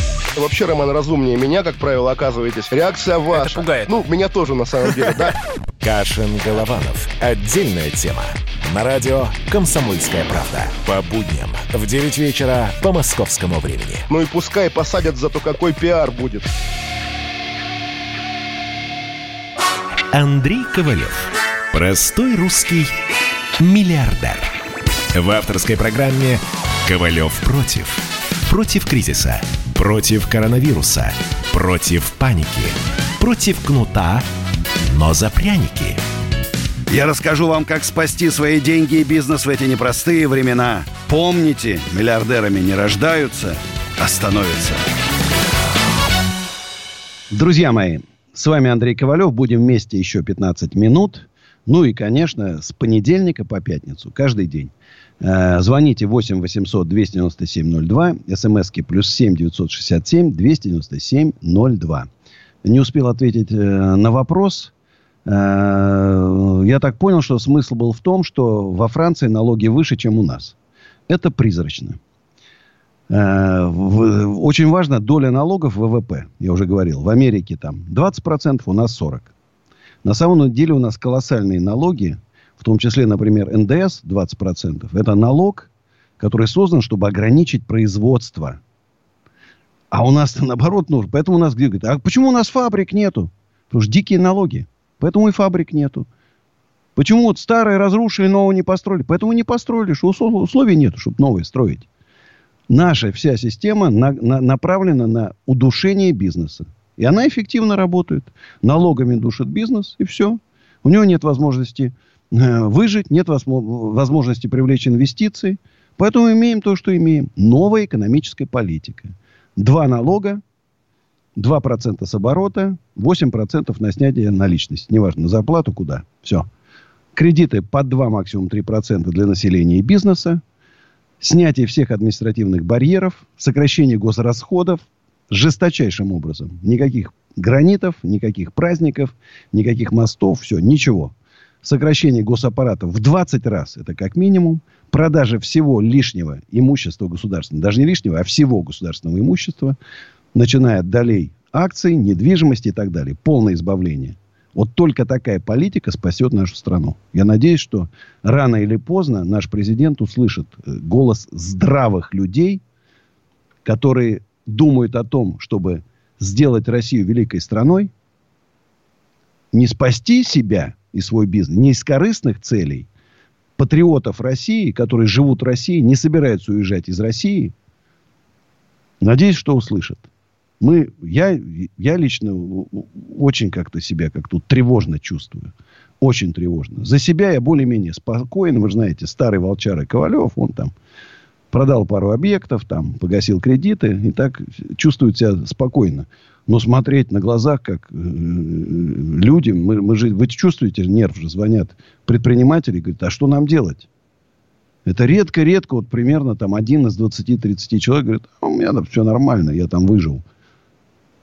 Вообще, Роман, разумнее меня, как правило, оказываетесь. Реакция ваша. Это пугает. Ну, меня тоже, на самом деле, да. Кашин-Голованов. Отдельная тема. На радио «Комсомольская правда». По будням в 9 вечера по московскому времени. Ну и пускай посадят, зато какой пиар будет. Андрей Ковалев. Простой русский миллиардер. В авторской программе «Ковалев против». Против кризиса, против коронавируса, против паники, против кнута, но за пряники. Я расскажу вам, как спасти свои деньги и бизнес в эти непростые времена. Помните, миллиардерами не рождаются, а становятся. Друзья мои, с вами Андрей Ковалев. Будем вместе еще 15 минут. Ну и, конечно, с понедельника по пятницу, каждый день. Звоните 8 800 297 02, смски плюс 7 967 297 02. Не успел ответить на вопрос. Я так понял, что смысл был в том, что во Франции налоги выше, чем у нас. Это призрачно. Очень важна доля налогов в ВВП. Я уже говорил, в Америке там 20%, у нас 40%. На самом деле у нас колоссальные налоги. В том числе, например, НДС 20%. Это налог, который создан, чтобы ограничить производство. А у нас-то наоборот нужно. Поэтому у нас где говорят, а почему у нас фабрик нету? Потому что дикие налоги. Поэтому и фабрик нету. Почему вот старые разрушили, нового не построили? Поэтому не построили, что условий нету, чтобы новые строить. Наша вся система направлена на удушение бизнеса. И она эффективно работает. Налогами душит бизнес, и все. У него нет возможности выжить, нет возможности привлечь инвестиции. Поэтому имеем то, что имеем. Новая экономическая политика. 2 налога, 2% с оборота, 8% на снятие наличности. Неважно, на зарплату куда. Все. Кредиты под 2, максимум 3% для населения и бизнеса. Снятие всех административных барьеров. Сокращение госрасходов. Жесточайшим образом. Никаких гранитов, никаких праздников, никаких мостов. Все, ничего. Сокращение госаппарата в 20 раз, это как минимум. Продажа всего лишнего имущества государственного. Даже не лишнего, а всего государственного имущества. Начиная от долей акций, недвижимости и так далее. Полное избавление. Вот только такая политика спасет нашу страну. Я надеюсь, что рано или поздно наш президент услышит голос здравых людей, которые думают о том, чтобы сделать Россию великой страной. Не спасти себя и свой бизнес, не из корыстных целей, патриотов России, которые живут в России, не собираются уезжать из России, надеюсь, что услышат. Я лично очень как-то себя как-то тревожно чувствую. Очень тревожно. За себя я более-менее спокоен. Вы знаете, старый волчара Ковалев, он там продал пару объектов, там погасил кредиты и так чувствует себя спокойно. Но смотреть на глазах, как люди, вы чувствуете, нерв же звонят предприниматели, говорят, а что нам делать? Это редко-редко, вот примерно там один из 20-30 человек говорит, а у меня там все нормально, я там выжил.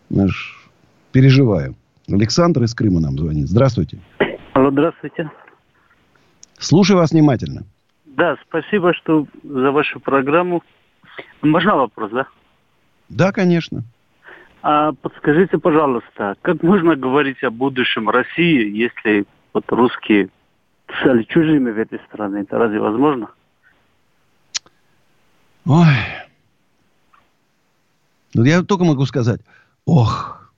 Знаешь, переживаю. Александр из Крыма нам звонит. Здравствуйте. Алло, здравствуйте. Слушаю вас внимательно. Да, спасибо, что за вашу программу. Можно вопрос, да? Да, конечно. А подскажите, пожалуйста, как можно говорить о будущем России, если вот русские стали чужими в этой стране? Это разве возможно? Ой. Ну, я только могу сказать, ох.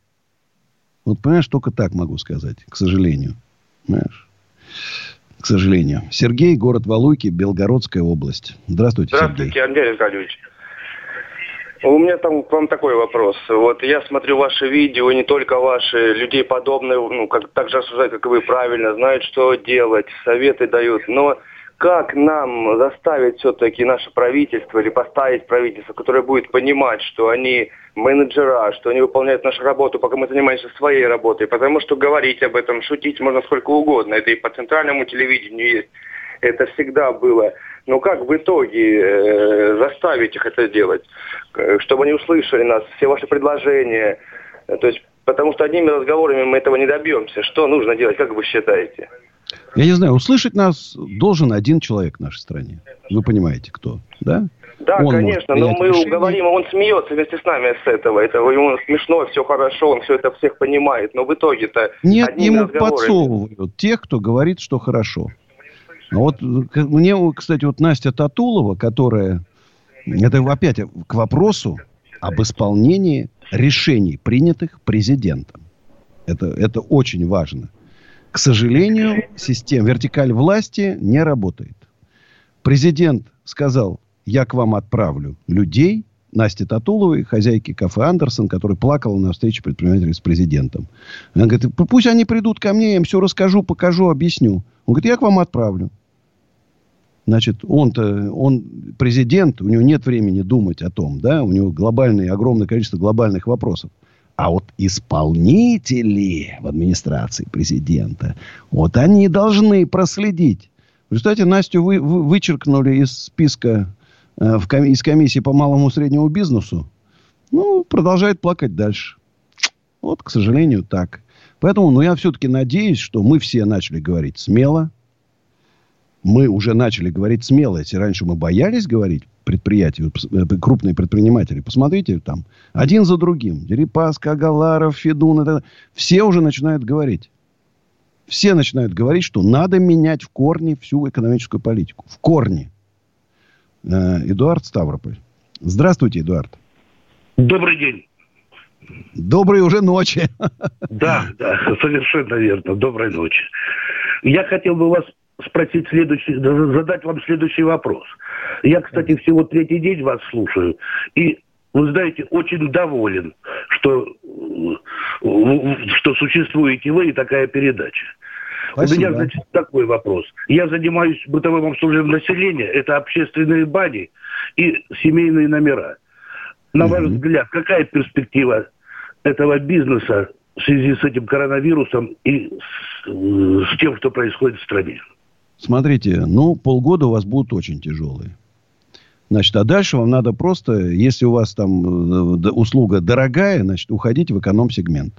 Вот, понимаешь, только так могу сказать, к сожалению. Понимаешь? К сожалению. Сергей, город Валуйки, Белгородская область. Здравствуйте, Сергей. Здравствуйте, Андрей Аркадьевич. У меня там к вам такой вопрос. Вот я смотрю ваши видео, и не только ваши, людей подобные, ну, так же осуждают, как и вы, правильно, знают, что делать, советы дают. Но как нам заставить все-таки наше правительство или поставить правительство, которое будет понимать, что они менеджера, что они выполняют нашу работу, пока мы занимаемся своей работой? Потому что говорить об этом, шутить можно сколько угодно. Это и по центральному телевидению есть. Это всегда было. Но как в итоге заставить их это делать, чтобы они услышали нас, все ваши предложения? То есть, потому что одними разговорами мы этого не добьемся. Что нужно делать, как вы считаете? Я не знаю, услышать нас должен один человек в нашей стране. Вы понимаете, кто, да? Да, он, конечно, но мы решение. Говорим, он смеется вместе с нами с этого. Это ему смешно, все хорошо, он все это всех понимает. Но в итоге-то... Нет, ему подсовывают тех, кто говорит, что хорошо. А вот мне, кстати, вот Настя Татулова, которая... Это опять к вопросу об исполнении решений, принятых президентом. Это очень важно. К сожалению, система вертикаль власти не работает. Президент сказал: я к вам отправлю людей, Насте Татуловой, хозяйки кафе «Андерсон», которая плакала на встрече предпринимателей с президентом. Она говорит: пусть они придут ко мне, я им все расскажу, покажу, объясню. Он говорит: я к вам отправлю. Значит, он президент, у него нет времени думать о том, да, у него глобальное, огромное количество глобальных вопросов. А вот исполнители в администрации президента, вот они должны проследить. В результате Настю вычеркнули из списка... из комиссии по малому и среднему бизнесу, ну, продолжает плакать дальше. Вот, к сожалению, так. Поэтому, я все-таки надеюсь, что мы все начали говорить смело. Мы уже начали говорить смело. Если раньше мы боялись говорить предприятия, крупные предприниматели, посмотрите, там, один за другим. Дерипаска, Агаларов, Федун. Это, все уже начинают говорить. Все начинают говорить, что надо менять в корне всю экономическую политику. В корне. Эдуард, Ставрополь. Здравствуйте, Эдуард. Добрый день. Доброй уже ночи. Да, совершенно верно. Доброй ночи. Я хотел бы вас спросить задать вам следующий вопрос. Я, кстати, всего третий день вас слушаю. И, вы знаете, очень доволен, что существуете вы и такая передача. Спасибо. У меня, значит, такой вопрос. Я занимаюсь бытовым обслуживанием населения. Это общественные бани и семейные номера. На ваш взгляд, какая перспектива этого бизнеса в связи с этим коронавирусом и с тем, что происходит в стране? Смотрите, полгода у вас будут очень тяжелые. Значит, а дальше вам надо просто, если у вас там услуга дорогая, значит, уходить в эконом-сегмент.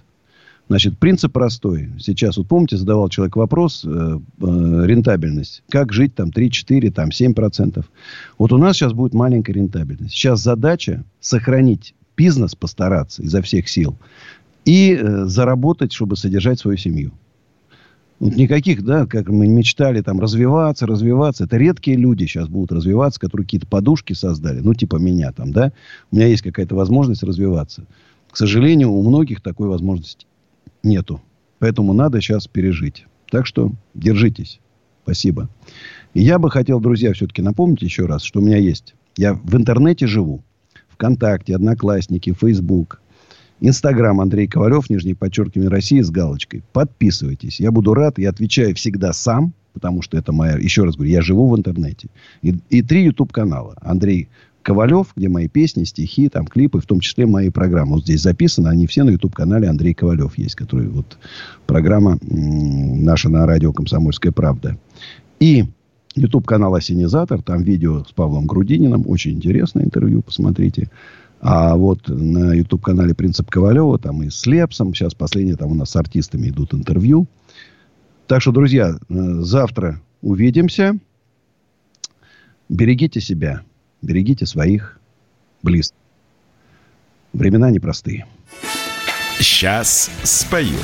Значит, принцип простой. Сейчас, помните, задавал человек вопрос, рентабельность. Как жить там 3, 4, там 7%. Вот у нас сейчас будет маленькая рентабельность. Сейчас задача сохранить бизнес, постараться изо всех сил. И заработать, чтобы содержать свою семью. Вот никаких, да, как мы мечтали, там, развиваться. Это редкие люди сейчас будут развиваться, которые какие-то подушки создали. Типа меня там, да. У меня есть какая-то возможность развиваться. К сожалению, у многих такой возможности нету. Поэтому надо сейчас пережить. Так что держитесь. Спасибо. И я бы хотел, друзья, все-таки напомнить еще раз, что у меня есть. Я в интернете живу. ВКонтакте, Одноклассники, Фейсбук, Инстаграм Андрей Ковалев, _Россия России с галочкой. Подписывайтесь. Я буду рад. Я отвечаю всегда сам, потому что это моя... Еще раз говорю, я живу в интернете. И 3 YouTube-канала. Андрей Ковалев, где мои песни, стихи, там клипы, в том числе мои программы. Вот здесь записаны, они все на YouTube-канале Андрей Ковалев есть, который вот программа наша на радио «Комсомольская правда». И YouTube-канал «Осенизатор», там видео с Павлом Грудининым, очень интересное интервью, посмотрите. А вот на YouTube-канале «Принцип Ковалева», там и с Лепсом, сейчас последние там у нас с артистами идут интервью. Так что, друзья, завтра увидимся. Берегите себя. Берегите своих близких. Времена непростые. Сейчас спою.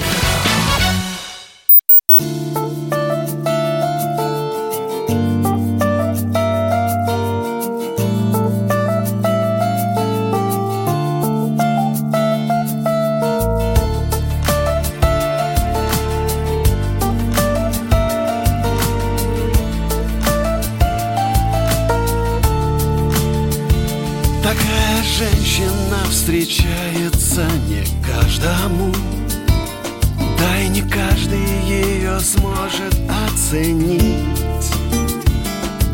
Встречается не каждому, да и не каждый ее сможет оценить.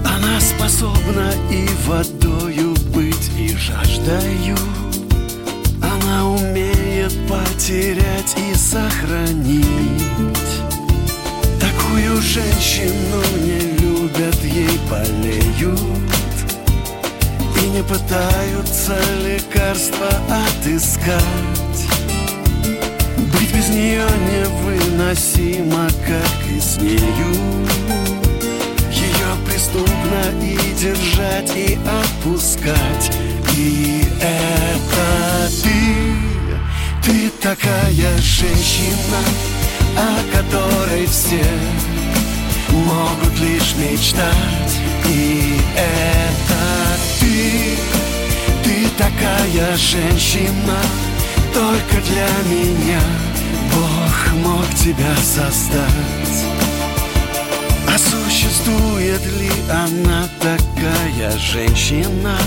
Она способна и водою быть, и жаждою. Она умеет потерять и сохранить. Такую женщину не любит любят, ей болеют и не пытаются лекарства отыскать. Быть без нее невыносимо, как и с нею. Ее преступно и держать, и отпускать. И это ты такая женщина, о которой все могут лишь мечтать. И это ты такая женщина, только для меня Бог мог тебя создать. А существует ли она, такая женщина,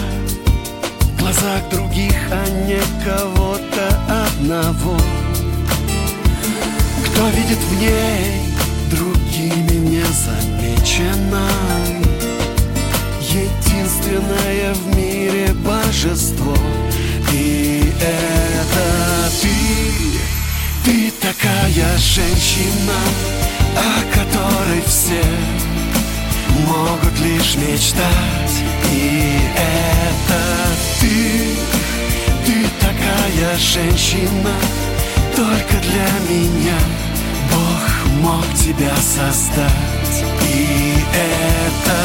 в глазах других, а не кого-то одного? Кто видит в ней другими незамеченной единственное в мире божество? И это ты такая женщина, о которой все могут лишь мечтать. И это ты такая женщина, только для меня Бог мог тебя создать. И это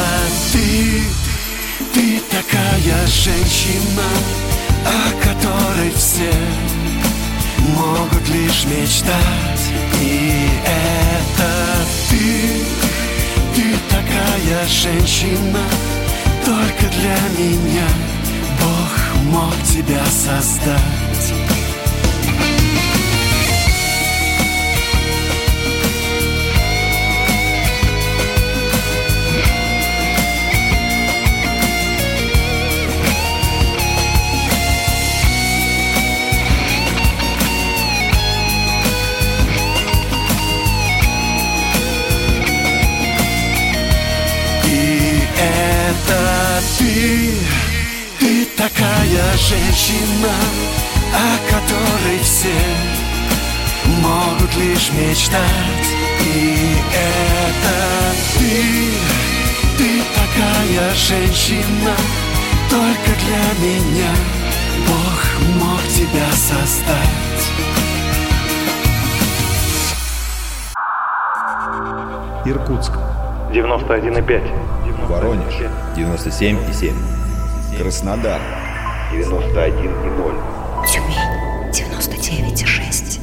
ты такая женщина, о которой все могут лишь мечтать. И это ты такая женщина, только для меня Бог мог тебя создать. Ты такая женщина, о которой все могут лишь мечтать. И это ты такая женщина, только для меня Бог мог тебя создать. Иркутск, 91,5. Воронеж, 97,7. Краснодар, 91,0. Тюмень, 99,6.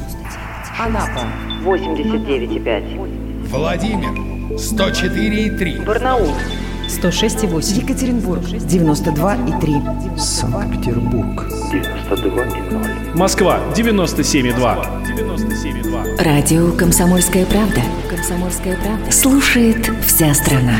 Анапа, 89,5. Владимир, 104,3. Барнаул, 106,8. Екатеринбург, 92,3. Санкт-Петербург, 92,0. Москва, 97,2. Радио «Комсомольская правда». «Комсомольская правда». Слушает вся страна.